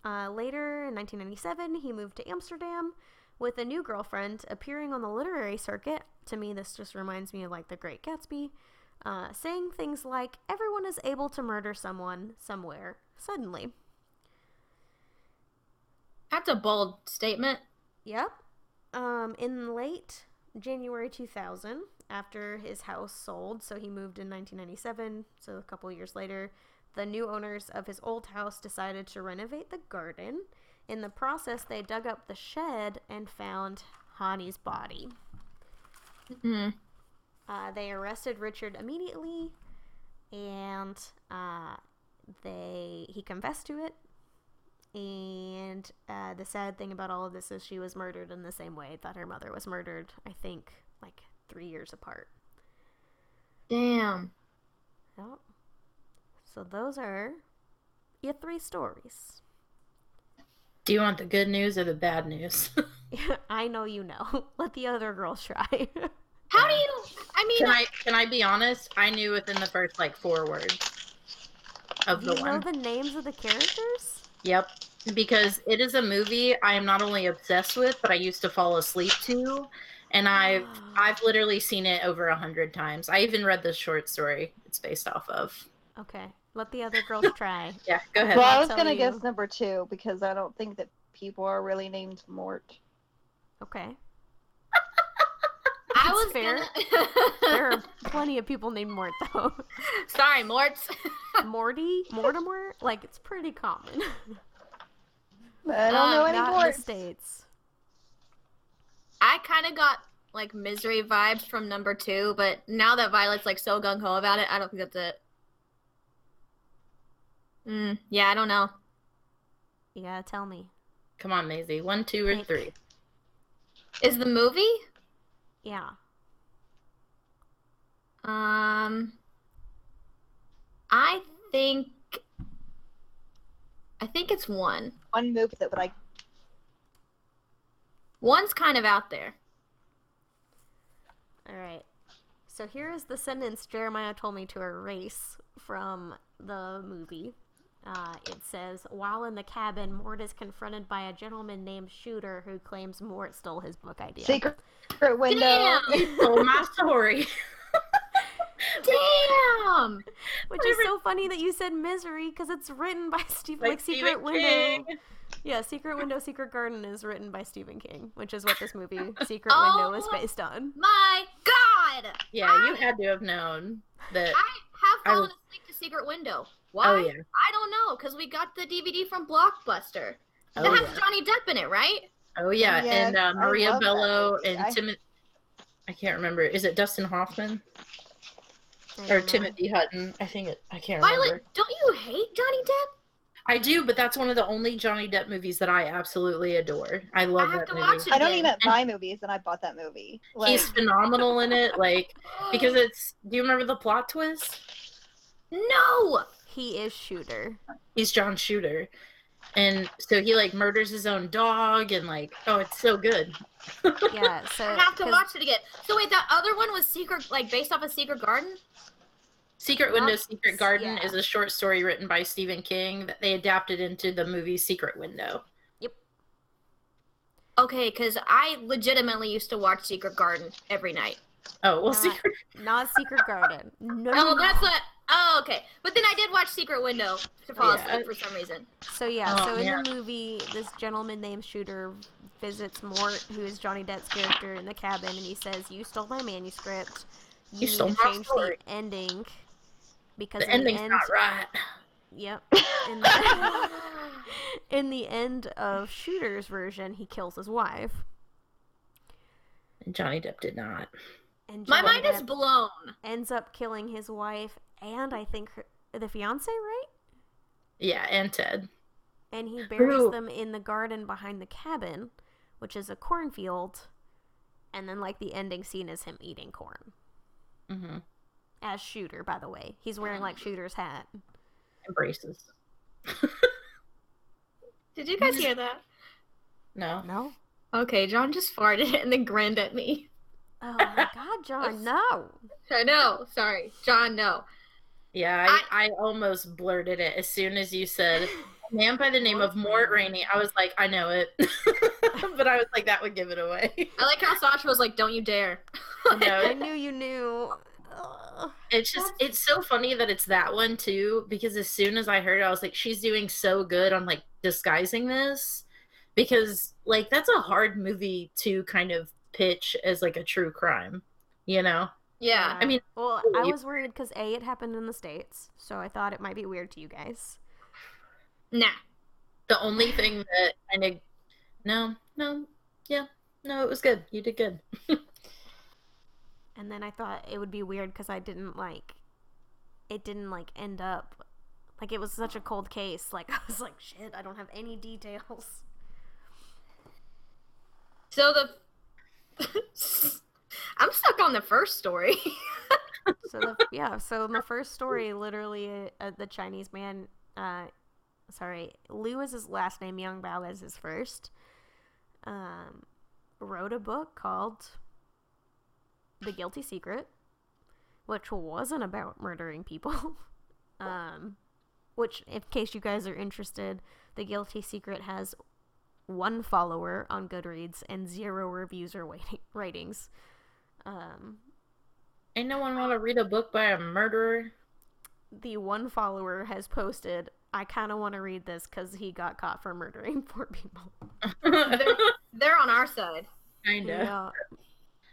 Uh, later, in nineteen ninety-seven, he moved to Amsterdam with a new girlfriend, appearing on the literary circuit. To me, this just reminds me of, like, The Great Gatsby. Uh, saying things like, everyone is able to murder someone, somewhere, suddenly. That's a bold statement. Yep. Um, in late January two thousand, after his house sold, so he moved in nineteen ninety-seven, so a couple years later... The new owners of his old house decided to renovate the garden. In the process, they dug up the shed and found Hani's body. Mm-hmm. Uh, they arrested Richard immediately, and uh, they he confessed to it. And uh, the sad thing about all of this is she was murdered in the same way that her mother was murdered, I think, like three years apart. Damn. Yep. So those are your three stories. Do you want the good news or the bad news? I know you know. Let the other girls try. How do you... I mean... Can I, can I be honest? I knew within the first, like, four words of the one. Do you know the names of the characters? Yep. because it is a movie I am not only obsessed with, but I used to fall asleep to. And I've oh. I've literally seen it over a hundred times. I even read the short story it's based off of. Okay. Let the other girls try. Yeah, go ahead. Well, I'll I was going to guess number two, because I don't think that people are really named Mort. Okay. I was fair. Gonna... There are plenty of people named Mort, though. Sorry, Morts. Morty? Mortimer? Like, it's pretty common. I don't um, know any Morts. The States. I kind of got, like, Misery vibes from number two, but now that Violet's, like, so gung-ho about it, I don't think that's it. Mm, yeah, I don't know. You gotta tell me. Come on, Maisie. One, two, or Thanks. three. Is the movie? Yeah. Um, I think, I think it's one. One movie that would I... One's kind of out there. All right. So here is the sentence Jeremiah told me to erase from the movie. Uh, it says, while in the cabin, Mort is confronted by a gentleman named Shooter who claims Mort stole his book idea. Secret Window. Damn! He stole my story. Damn! Which is so funny that you said Misery, because it's written by Stephen, like, like Secret Stephen Window. King. Yeah, Secret Window, Secret Garden is written by Stephen King, which is what this movie, Secret oh, Window, is based on. My God! Yeah, I, you had to have known that. I have fallen I was... asleep to Secret Window. Why? Oh, yeah. I don't know, because we got the D V D from Blockbuster. That oh, has yeah. Johnny Depp in it, right? Oh, yeah, yeah and uh, Maria Bello and I... Timothy... I can't remember. Is it Dustin Hoffman? Or know. Timothy Hutton? I think it... I can't Violet, remember. Violet, don't you hate Johnny Depp? I do, but that's one of the only Johnny Depp movies that I absolutely adore. I love I that movie. Watch it I don't even buy movies, and I bought that movie. Like... He's phenomenal in it, like, because it's... Do you remember the plot twist? No! He is Shooter. He's John Shooter. And so he, like, murders his own dog, and, like, oh, it's so good. Yeah, so... I have to cause... watch it again. So, wait, that other one was secret, like, based off of Secret Garden? Secret Window, Secret Garden yeah. is a short story written by Stephen King that they adapted into the movie Secret Window. Yep. Okay, because I legitimately used to watch Secret Garden every night. Oh, well, not, Secret... Not Secret Garden. No. Oh, that's a... Oh, okay. But then I did watch Secret Window to fall yeah. asleep for some reason. So, yeah. Oh, so, in yeah. the movie, this gentleman named Shooter visits Mort, who is Johnny Depp's character, in the cabin, and he says, you stole my manuscript. You, you stole my story. The ending. Because the ending's the end, not right. Yep. In the, in the end of Shooter's version, he kills his wife. And Johnny Depp did not. And Johnny my mind Depp is blown. Ends up killing his wife and I think her, the fiancé, right? Yeah, and Ted. And he buries Ooh. them in the garden behind the cabin, which is a cornfield. And then, like, the ending scene is him eating corn. Mm-hmm. As Shooter, by the way. He's wearing, like, Shooter's hat. And braces. Did you guys hear that? No. No? Okay, John just farted and then grinned at me. Oh, my God, John, no. I know. Sorry. John, no. Yeah, I, I, I almost blurted it as soon as you said, a man by the name of Mort Rainey. I was like, I know it. But I was like, that would give it away. I like how Sasha was like, don't you dare. Like, I knew you knew. It's just, it's so funny that it's that one, too, because as soon as I heard it, I was like, she's doing so good on, like, disguising this. Because, like, that's a hard movie to kind of pitch as, like, a true crime, you know? Yeah. I mean, well, I was worried because, A, it happened in the States, so I thought it might be weird to you guys. Nah. The only thing that kind of, no, no, yeah, no, it was good. You did good. And then I thought it would be weird because I didn't, like, it didn't, like, end up, like, it was such a cold case. Like, I was like, shit, I don't have any details. So the... I'm stuck on the first story. so the, yeah, so in the first story, literally, uh, the Chinese man, uh, sorry, Liu is his last name, Yang Bao is his first, um, wrote a book called The Guilty Secret, which wasn't about murdering people, um, which, in case you guys are interested, The Guilty Secret has one follower on Goodreads and zero reviews or waiting, ratings. Um, Ain't no one want to read a book by a murderer? The one follower has posted, I kind of want to read this because he got caught for murdering four people. they're, they're on our side. Kind of. Yeah.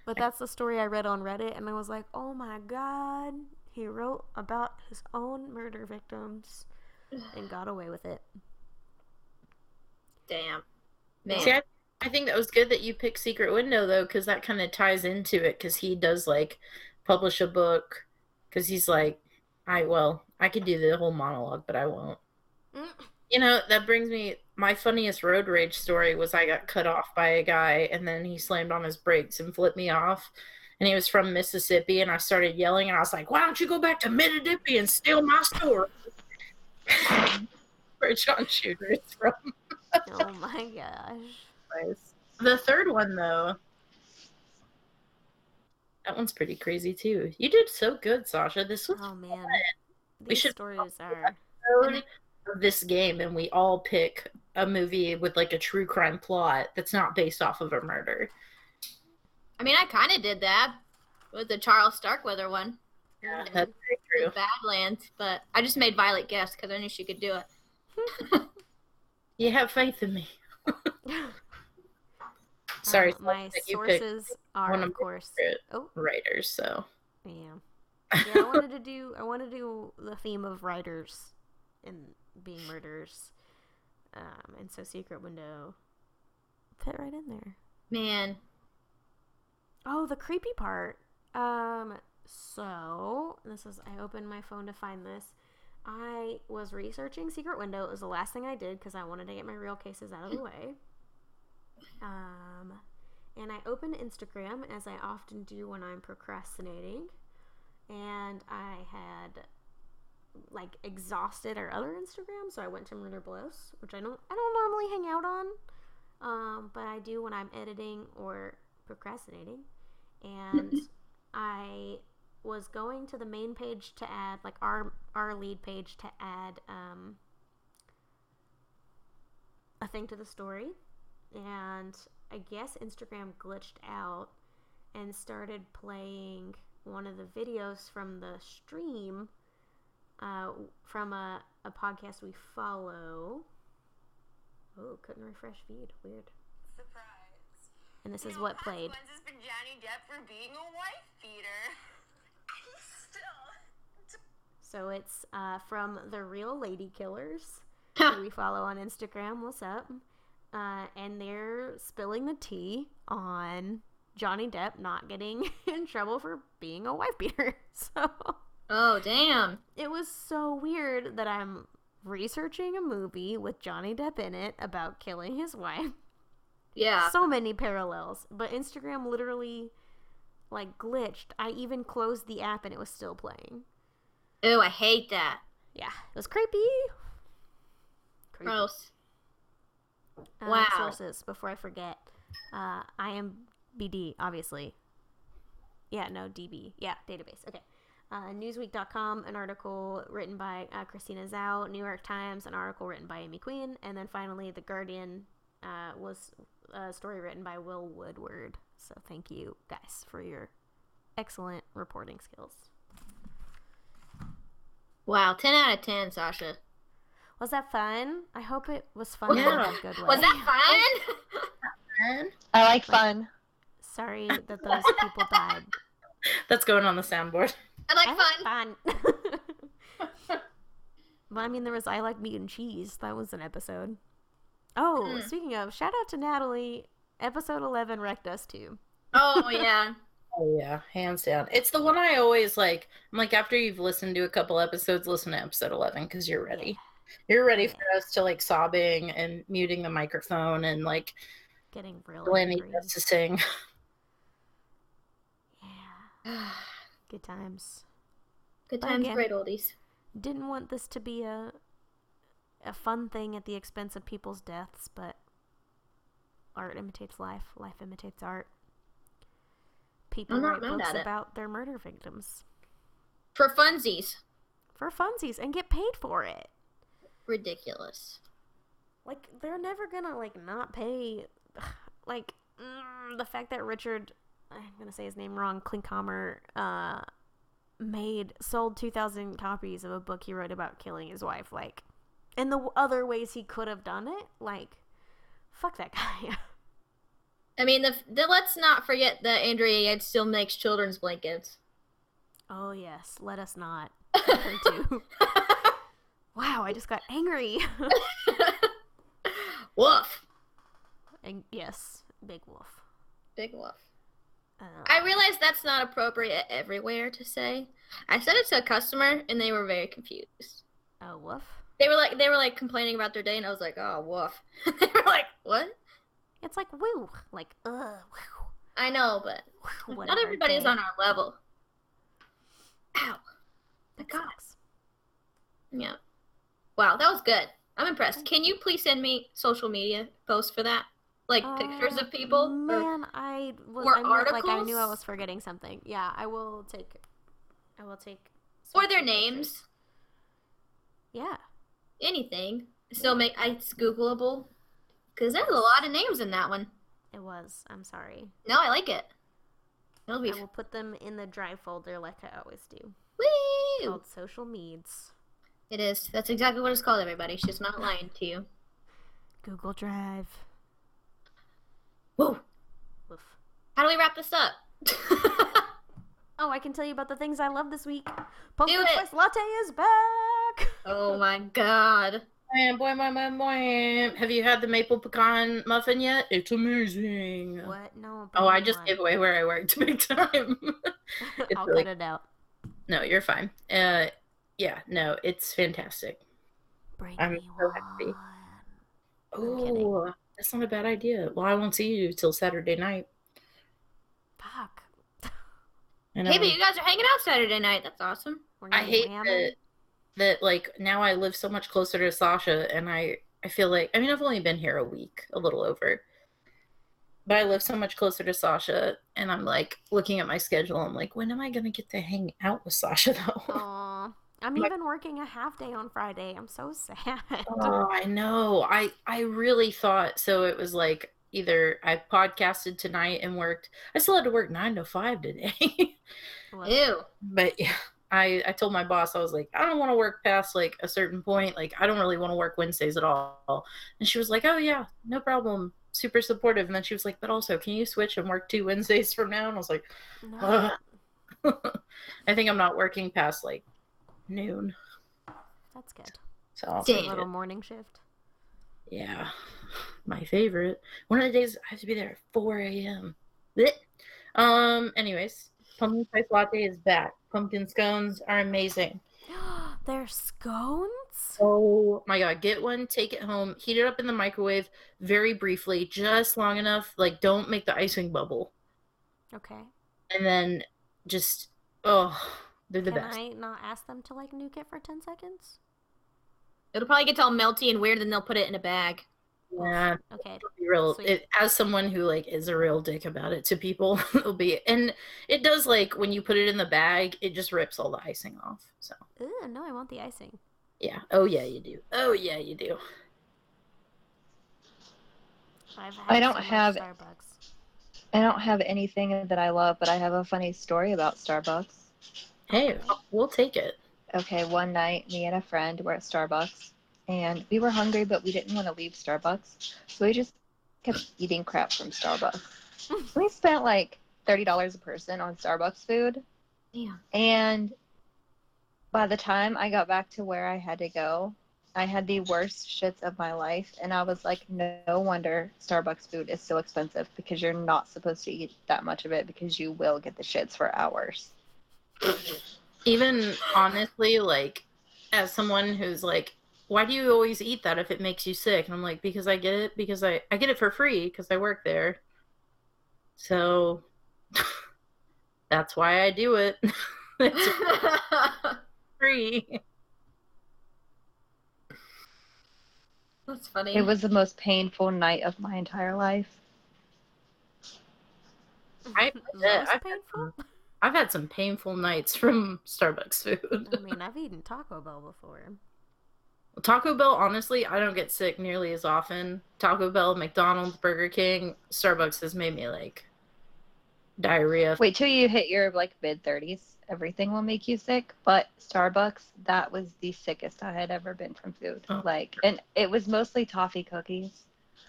But that's the story I read on Reddit, and I was like, oh my god, he wrote about his own murder victims and got away with it. Damn. Man. See, I, I think that was good that you picked Secret Window, though, because that kind of ties into it, because he does, like, publish a book, because he's like, I well, I could do the whole monologue, but I won't. Mm. You know, that brings me, my funniest road rage story was I got cut off by a guy, and then he slammed on his brakes and flipped me off, and he was from Mississippi, and I started yelling, and I was like, why don't you go back to Mississippi and steal my store? Where John Shooter is from. Oh my gosh. The third one, though. That one's pretty crazy, too. You did so good, Sasha. This was Oh, man. Fun. These we should stories are... They... of this game, and we all pick a movie with, like, a true crime plot that's not based off of a murder. I mean, I kind of did that with the Charles Starkweather one. Yeah, that's very true. Badlands, but I just made Violet guess because I knew she could do it. You have faith in me. Sorry, um, my sources are, of, of course, oh. writers. So yeah, yeah. I wanted to do. I wanted to do the theme of writers and being murderers, um, and so Secret Window fit right in there. Man. Oh, the creepy part. Um. So this is. I opened my phone to find this. I was researching Secret Window. It was the last thing I did because I wanted to get my real cases out of the way. Um, and I opened Instagram, as I often do when I'm procrastinating. And I had, like, exhausted our other Instagram, so I went to Murder Blows, which I don't I don't normally hang out on. Um, but I do when I'm editing or procrastinating. And I... was going to the main page to add, like, our our lead page to add um, a thing to the story, and I guess Instagram glitched out and started playing one of the videos from the stream uh, from a, a podcast we follow. Oh, couldn't refresh feed. Weird. Surprise. And this you is know, what played. Has been Johnny Depp for being a wife beater. So it's uh, from The Real Lady Killers, who we follow on Instagram. What's up? Uh, and they're spilling the tea on Johnny Depp not getting in trouble for being a wife beater. So, oh, damn. It was so weird that I'm researching a movie with Johnny Depp in it about killing his wife. Yeah. So many parallels. But Instagram literally, like, glitched. I even closed the app and it was still playing. Ew, I hate that. Yeah, it was creepy. creepy. Gross. Uh, wow. Sources, before I forget. Uh, I M D B, obviously. Yeah, no, D B. Yeah, database. Okay. Uh, Newsweek dot com, an article written by uh, Christina Zhao. New York Times, an article written by Amy Queen. And then finally, The Guardian uh, was a story written by Will Woodward. So thank you guys for your excellent reporting skills. Wow, ten out of ten, Sasha. Was that fun? I hope it was fun yeah. in a good way. Was that fun? I like fun. Sorry that those people died. That's going on the soundboard. I like I fun. Like fun. Well, I mean, there was I Like Meat and Cheese. That was an episode. Oh, mm. Speaking of, shout out to Natalie. Episode eleven wrecked us, too. Oh, yeah. Oh, yeah, hands down. It's the one I always like. I'm like, after you've listened to a couple episodes, listen to episode eleven because you're ready. Yeah. You're ready yeah. for us to, like, sobbing and muting the microphone and, like, getting really to sing. Yeah. Good times. Good times, again, great oldies. Didn't want this to be a a fun thing at the expense of people's deaths, but art imitates life. Life imitates art. People write books about their murder victims. For funsies. For funsies. And get paid for it. ridiculous. Like, they're never gonna, like, not pay, like, mm, the fact that Richard, I'm gonna say his name wrong, Klinkheimer, uh, made, sold two thousand copies of a book he wrote about killing his wife, like, and the other ways he could have done it, like, fuck that guy. I mean, the, the, let's not forget that Andrea Yates still makes children's blankets. Oh, yes. Let us not. Her too. Wow, I just got angry. Woof. And yes, big woof. Big woof. Uh, I realize that's not appropriate everywhere to say. I said it to a customer, and they were very confused. Oh, woof? They were like, they were like complaining about their day, and I was like, oh, woof. They were like, what? It's like, woo. Like, ugh. Woo. I know, but whatever, not everybody's on our level. Ow. The cops. Yeah. Wow, that was good. I'm impressed. Can you please send me social media posts for that? Like, uh, pictures of people? Man, or, I was or I articles? Like, I knew I was forgetting something. Yeah, I will take I will take or their pictures. Names. Yeah. Anything. Still make it's Googleable. Because there's a lot of names in that one. It was. I'm sorry. No, I like it. It'll be I fun. Will put them in the drive folder like I always do. Woo! It's called social meds. It is. That's exactly what it's called, everybody. She's not lying to you. Google Drive. Woo! Woof. How do we wrap this up? Oh, I can tell you about the things I love this week. Pumpkin Spice Latte is back! Oh my god. Boy, boy, boy, boy. Have you had the maple pecan muffin yet? It's amazing. What? No. Oh, I just gave away where I worked big time. I'll really... cut it out. No, you're fine. Uh, yeah, no, it's fantastic. Bring I'm me so happy. Oh, that's not a bad idea. Well, I won't see you till Saturday night. Fuck. And hey, I... but you guys are hanging out Saturday night. That's awesome. We're I hate it. That, like, now I live so much closer to Sasha, and I, I feel like... I mean, I've only been here a week, a little over. But I live so much closer to Sasha, and I'm, like, looking at my schedule. I'm like, when am I going to get to hang out with Sasha, though? Aww. I'm like, even working a half day on Friday. I'm so sad. Oh, I know. I, I really thought... So it was, like, either I podcasted tonight and worked... I still had to work nine to five today. Ew. But, yeah. I, I told my boss, I was like, I don't want to work past, like, a certain point. Like, I don't really want to work Wednesdays at all. And she was like, oh, yeah, no problem. Super supportive. And then she was like, but also, can you switch and work two Wednesdays from now? And I was like, no. I think I'm not working past, like, noon. That's good. So it's a little it. morning shift. Yeah. My favorite. One of the days I have to be there at four a.m. Um, anyways. Pumpkin spice latte is back. Pumpkin scones are amazing. They're scones? Oh my god. Get one, take it home, heat it up in the microwave very briefly, just long enough. Like, don't make the icing bubble. Okay. And then just, oh, they're the Can best. Can I not ask them to, like, nuke it for ten seconds? It'll probably get all melty and weird, then they'll put it in a bag. Yeah. Okay. Real, it, as someone who, like, is a real dick about it to people, it'll be, and it does, like, when you put it in the bag, it just rips all the icing off. So. Ooh, no, I want the icing. Yeah. Oh yeah, you do. Oh yeah, you do. I've had I don't so much have. Starbucks. I don't have anything that I love, but I have a funny story about Starbucks. Hey, we'll take it. Okay. One night, me and a friend were at Starbucks. And we were hungry, but we didn't want to leave Starbucks. So we just kept eating crap from Starbucks. We spent like thirty dollars a person on Starbucks food. Yeah. And by the time I got back to where I had to go, I had the worst shits of my life. And I was like, no wonder Starbucks food is so expensive, because you're not supposed to eat that much of it, because you will get the shits for hours. Even honestly, like, as someone who's like, why do you always eat that if it makes you sick? And I'm like, because I get it, because I, I get it for free, because I work there. So, that's why I do it. It's free. That's funny. It was the most painful night of my entire life. I, uh, I've, painful? Had, I've had some painful nights from Starbucks food. I mean, I've eaten Taco Bell before. Taco Bell, honestly, I don't get sick nearly as often. Taco Bell, McDonald's, Burger King, Starbucks has made me, like, diarrhea. Wait till you hit your, like, mid-thirties. Everything will make you sick. But Starbucks, that was the sickest I had ever been from food. Oh. Like, and it was mostly toffee cookies.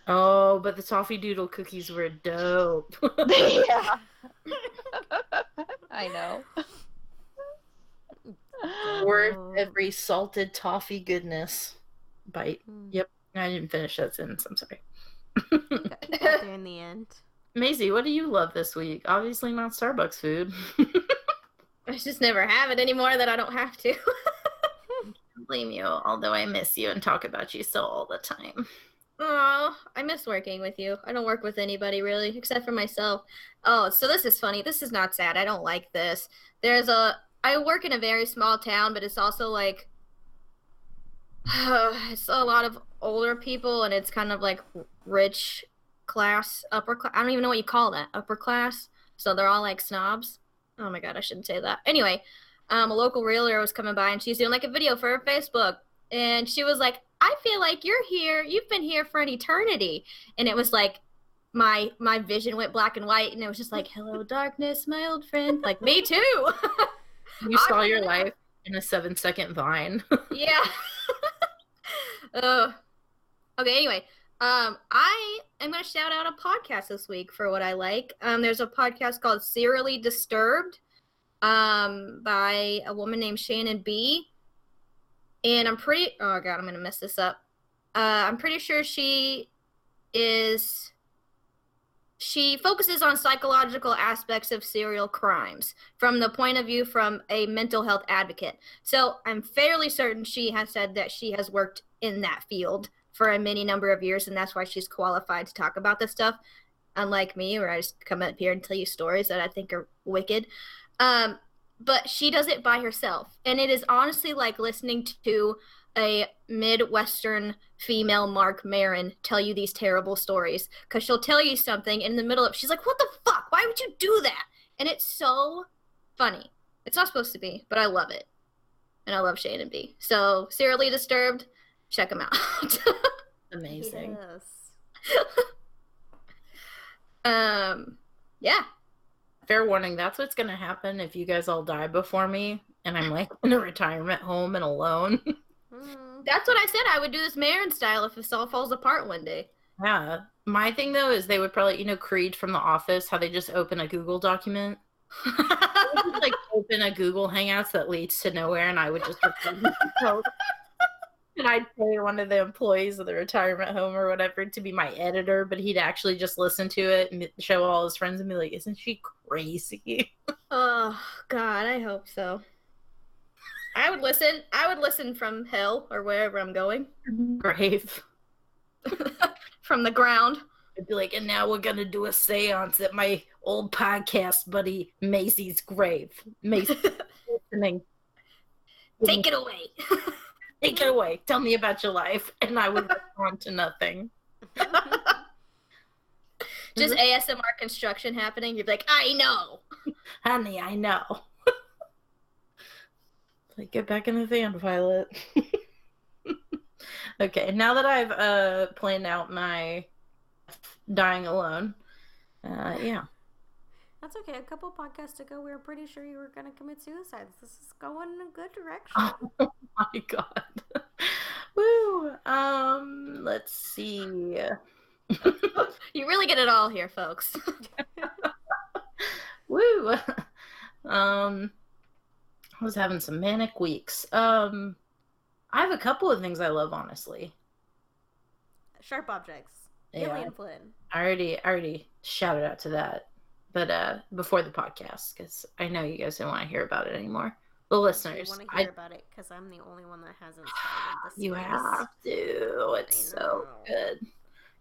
Oh, but the toffee doodle cookies were dope. Yeah. I know. Worth every salted toffee goodness bite. Mm. Yep, I didn't finish that sentence. I'm sorry. Got there in the end. Maisie, what do you love this week? Obviously not Starbucks food. I just never have it anymore that I don't have to. Blame you, although I miss you and talk about you so all the time. Oh, I miss working with you. I don't work with anybody, really, except for myself. Oh, so this is funny. This is not sad. I don't like this. There's a... I work in a very small town, but it's also, like... Uh, it's a lot of older people, and it's kind of, like, rich class, upper class. I don't even know what you call that. Upper class? So they're all, like, snobs. Oh, my God, I shouldn't say that. Anyway, um, a local realtor was coming by, and she's doing, like, a video for her Facebook. And she was like, I feel like you're here. You've been here for an eternity. And it was like my my vision went black and white. And it was just like, hello, darkness, my old friend. Like, me too. You saw your life in a seven-second vine. Yeah. uh, okay, anyway. Um, I am going to shout out a podcast this week for what I like. Um, there's a podcast called Serially Disturbed um, by a woman named Shannon B., and I'm pretty, oh God, I'm going to mess this up. Uh, I'm pretty sure she is, she focuses on psychological aspects of serial crimes from the point of view from a mental health advocate. So I'm fairly certain she has said that she has worked in that field for a many number of years, and that's why she's qualified to talk about this stuff. Unlike me, where I just come up here and tell you stories that I think are wicked. Um, But she does it by herself, and it is honestly like listening to a Midwestern female Mark Maron tell you these terrible stories, because she'll tell you something in the middle of, she's like, what the fuck? Why would you do that? And it's so funny. It's not supposed to be, but I love it, and I love Shane and B. So, Serially Disturbed, check them out. Amazing. Yes. um, yeah. Fair warning, that's what's going to happen if you guys all die before me and I'm like in a retirement home and alone. Mm. That's what I said. I would do this Marin style if this all falls apart one day. Yeah. My thing, though, is they would probably, you know, Creed from The Office, how they just open a Google document. I would, like, open a Google Hangouts that leads to nowhere, and I would just record myself. And I'd pay one of the employees of the retirement home or whatever to be my editor, but he'd actually just listen to it and show all his friends and be like, isn't she crazy? Oh, God, I hope so. I would listen. I would listen from hell or wherever I'm going. Grave. From the ground. I'd be like, and now we're going to do a seance at my old podcast buddy Maisie's grave. Maisie, listening. Take it away. Take it away. Tell me about your life. And I would respond to nothing. Just A S M R construction happening. You'd be like, I know. Honey, I know. Like, get back in the van, Violet. Okay, now that I've uh, planned out my dying alone, uh, yeah. That's okay. A couple podcasts ago, we were pretty sure you were going to commit suicide. This is going in a good direction. Oh, my God. Woo. Um, let's see. You really get it all here, folks. Woo. Um, I was having some manic weeks. Um, I have a couple of things I love, honestly. Sharp objects. Yeah. Alien Flynn. I already, I already shouted out to that. But uh, before the podcast, because I know you guys don't want to hear about it anymore. The listeners. I want to hear I... about it because I'm the only one that hasn't started this. You have to. It's so good.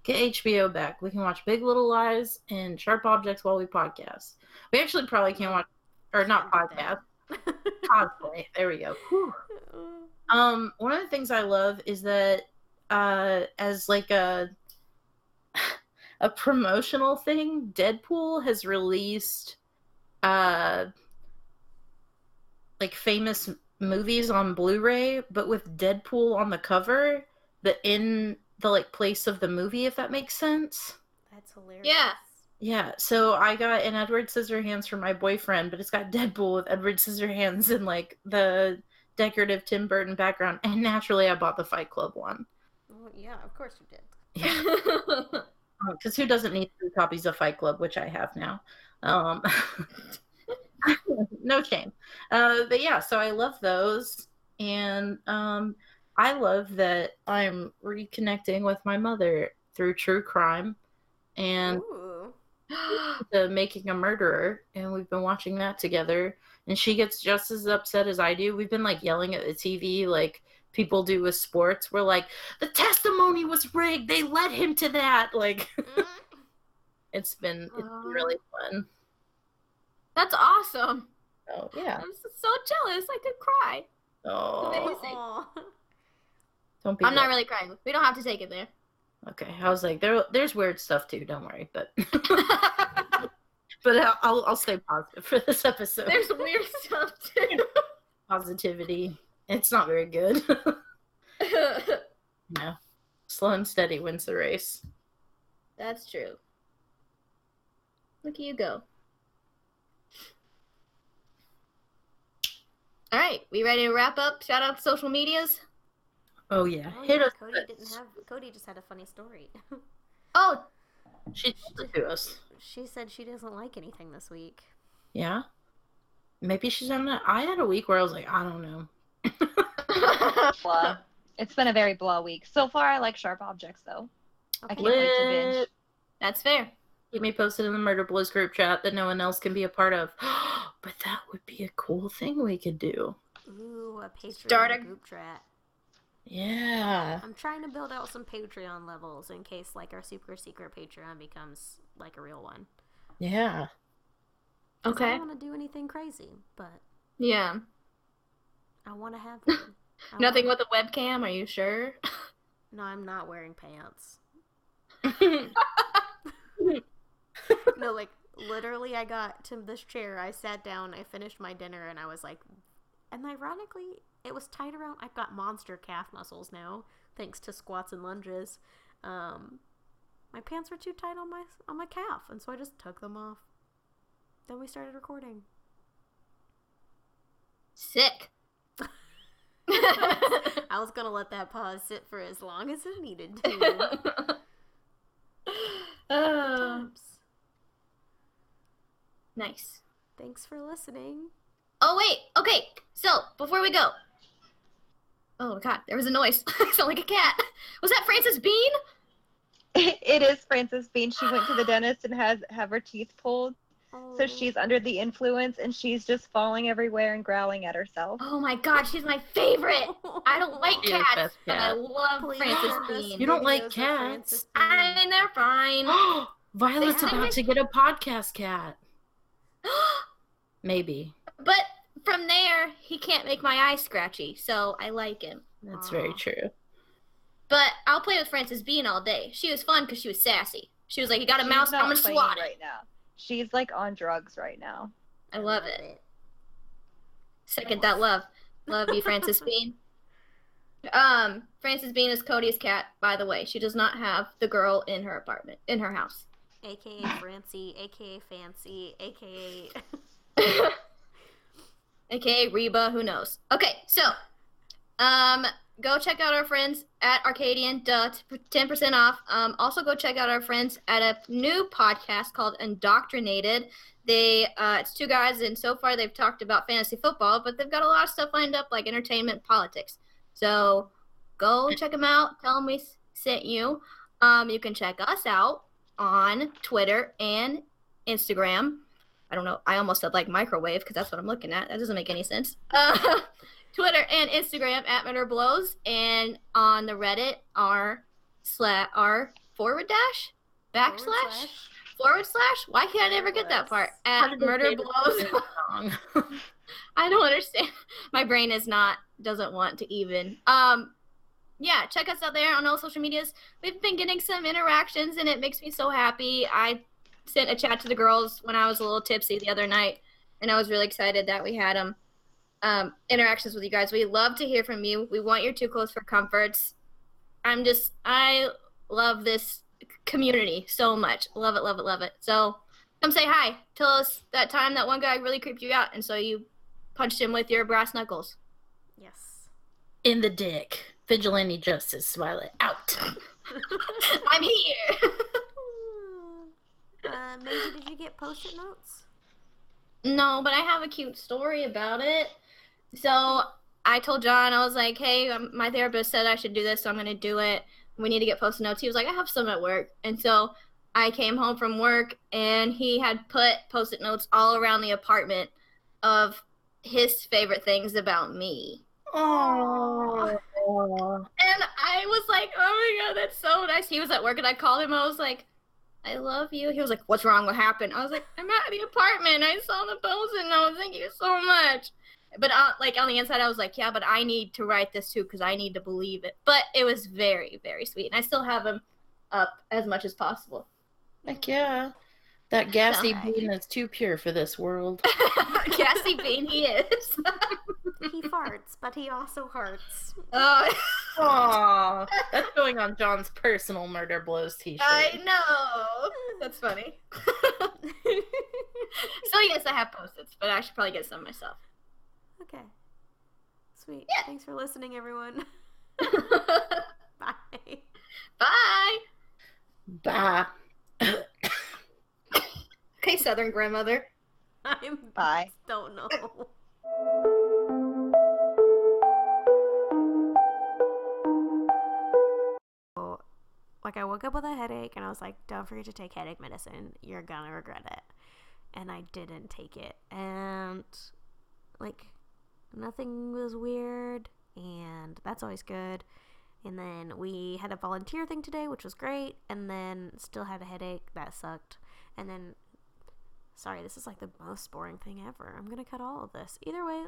Get H B O back. We can watch Big Little Lies and Sharp Objects while we podcast. We actually probably can't watch, or not podcast. Cosplay. There we go. Whew. Um, one of the things I love is that uh, as like a... a promotional thing, Deadpool has released uh like famous movies on Blu-ray, but with Deadpool on the cover, the in the like place of the movie, if that makes sense. That's hilarious. Yeah. Yeah, so I got an Edward Scissorhands for my boyfriend, but it's got Deadpool with Edward Scissorhands and like the decorative Tim Burton background, and naturally I bought the Fight Club one. Well, yeah, of course you did. Yeah. Because who doesn't need three copies of Fight Club, which I have now. Um, no shame. Uh, but yeah, so I love those. And um, I love that I'm reconnecting with my mother through true crime and the Making a Murderer. And we've been watching that together. And she gets just as upset as I do. We've been like yelling at the T V like people do with sports. We're like, the testimony was rigged. They led him to that. Like, it's been it's been really fun. That's awesome. Oh, yeah. I'm so jealous. I could cry. Oh. Amazing. Don't be I'm that. Not really crying. We don't have to take it there. Okay. I was like, there, there's weird stuff too. Don't worry. But but I'll, I'll, I'll stay positive for this episode. There's weird stuff too. Positivity. It's not very good. No. Slow and steady wins the race. That's true. Look at you go. All right. We ready to wrap up? Shout out to social medias? Oh, yeah. Oh, Hit yeah. us. Cody, didn't have, Cody just had a funny story. Oh. She told it to us. She said she doesn't like anything this week. Yeah? Maybe she's on that. I had a week where I was like, I don't know. Blah. It's been a very blah week. So far, I like sharp objects, though. Okay. I can't wait to binge. That's fair. Keep me posted in the Murder Blows group chat that no one else can be a part of. But that would be a cool thing we could do. Ooh, a Patreon Start a... group chat. Yeah. I'm trying to build out some Patreon levels in case, like, our super secret Patreon becomes, like, a real one. Yeah. Okay. I don't want to do anything crazy, but... Yeah. I want to have one. Nothing wanna... with a webcam, are you sure? No, I'm not wearing pants. No, like, literally I got to this chair, I sat down, I finished my dinner, and I was like, and ironically, it was tight around, I've got monster calf muscles now, thanks to squats and lunges. Um, my pants were too tight on my, on my calf, and so I just took them off. Then we started recording. Sick. I was gonna let that pause sit for as long as it needed to. uh, nice. Thanks for listening. Oh wait, okay. So before we go, oh god, there was a noise. I sound like a cat. Was that Frances Bean? It, it is Frances Bean. She went to the dentist and has have her teeth pulled. So she's under the influence, and she's just falling everywhere and growling at herself. Oh my god, she's my favorite! I don't like cats, cat. But I love Please. Frances Bean. You don't like cats? I mean, they're fine. Violet's they about to get a podcast cat. Maybe. But from there, he can't make my eyes scratchy, so I like him. That's Aww. Very true. But I'll play with Frances Bean all day. She was fun because she was sassy. She was like, you got a she's mouse, I'm gonna swat it. Right now. She's, like, on drugs right now. I love it. Second that love. Love you, Frances Bean. Um, Frances Bean is Cody's cat, by the way. She does not have the girl in her apartment, in her house. A K A Francie, A K A Fancy, A K A A K A Reba, who knows. Okay, so, um... go check out our friends at Arcadian, duh, ten percent off. Um, also, go check out our friends at a new podcast called Indoctrinated. They, uh, it's two guys, and so far they've talked about fantasy football, but they've got a lot of stuff lined up like entertainment, politics. So go check them out. Tell them we sent you. Um, you can check us out on Twitter and Instagram. I don't know. I almost said like microwave because that's what I'm looking at. That doesn't make any sense. Uh, Twitter and Instagram at Murder Blows, and on the Reddit r slash r forward dash backslash forward slash. forward slash why can't I never get that part at Murder Blows. I don't understand. My brain is not doesn't want to even. Um, yeah, check us out there on all social medias. We've been getting some interactions, and it makes me so happy. I sent a chat to the girls when I was a little tipsy the other night, and I was really excited that we had them. um, interactions with you guys. We love to hear from you. We want your Too Close for Comforts. I'm just, I love this community so much. Love it, love it, love it. So come say hi. Tell us that time that one guy really creeped you out, and so you punched him with your brass knuckles. Yes. In the dick. Vigilante justice, Smilet. Out. I'm here. uh, maybe did you get post-it notes? No, but I have a cute story about it. So I told John, I was like, hey, my therapist said I should do this, so I'm going to do it. We need to get post-it notes. He was like, I have some at work. And so I came home from work, and he had put post-it notes all around the apartment of his favorite things about me. Oh. And I was like, oh my God, that's so nice. He was at work, and I called him. I was like, I love you. He was like, what's wrong? What happened? I was like, I'm at the apartment. I saw the post-it notes. Thank you so much. But uh, like on the inside, I was like, yeah, but I need to write this too because I need to believe it. But it was very, very sweet. And I still have them up as much as possible. Heck yeah. That gassy no, bean is too pure for this world. Gassy bean he is. He farts, but he also hurts. Oh, aww. That's going on John's personal Murder Blows t-shirt. I know. That's funny. So yes, I have post-its, but I should probably get some myself. Okay. Sweet. Yeah. Thanks for listening, everyone. Bye. Bye. Bye. Hey, Southern grandmother. I'm bye. Don't know. Like, I woke up with a headache, and I was like, don't forget to take headache medicine. You're gonna regret it. And I didn't take it. And, like, nothing was weird, and that's always good. And then we had a volunteer thing today, which was great, and then still had a headache. That sucked. And then, sorry, this is like the most boring thing ever. I'm gonna cut all of this. Either way,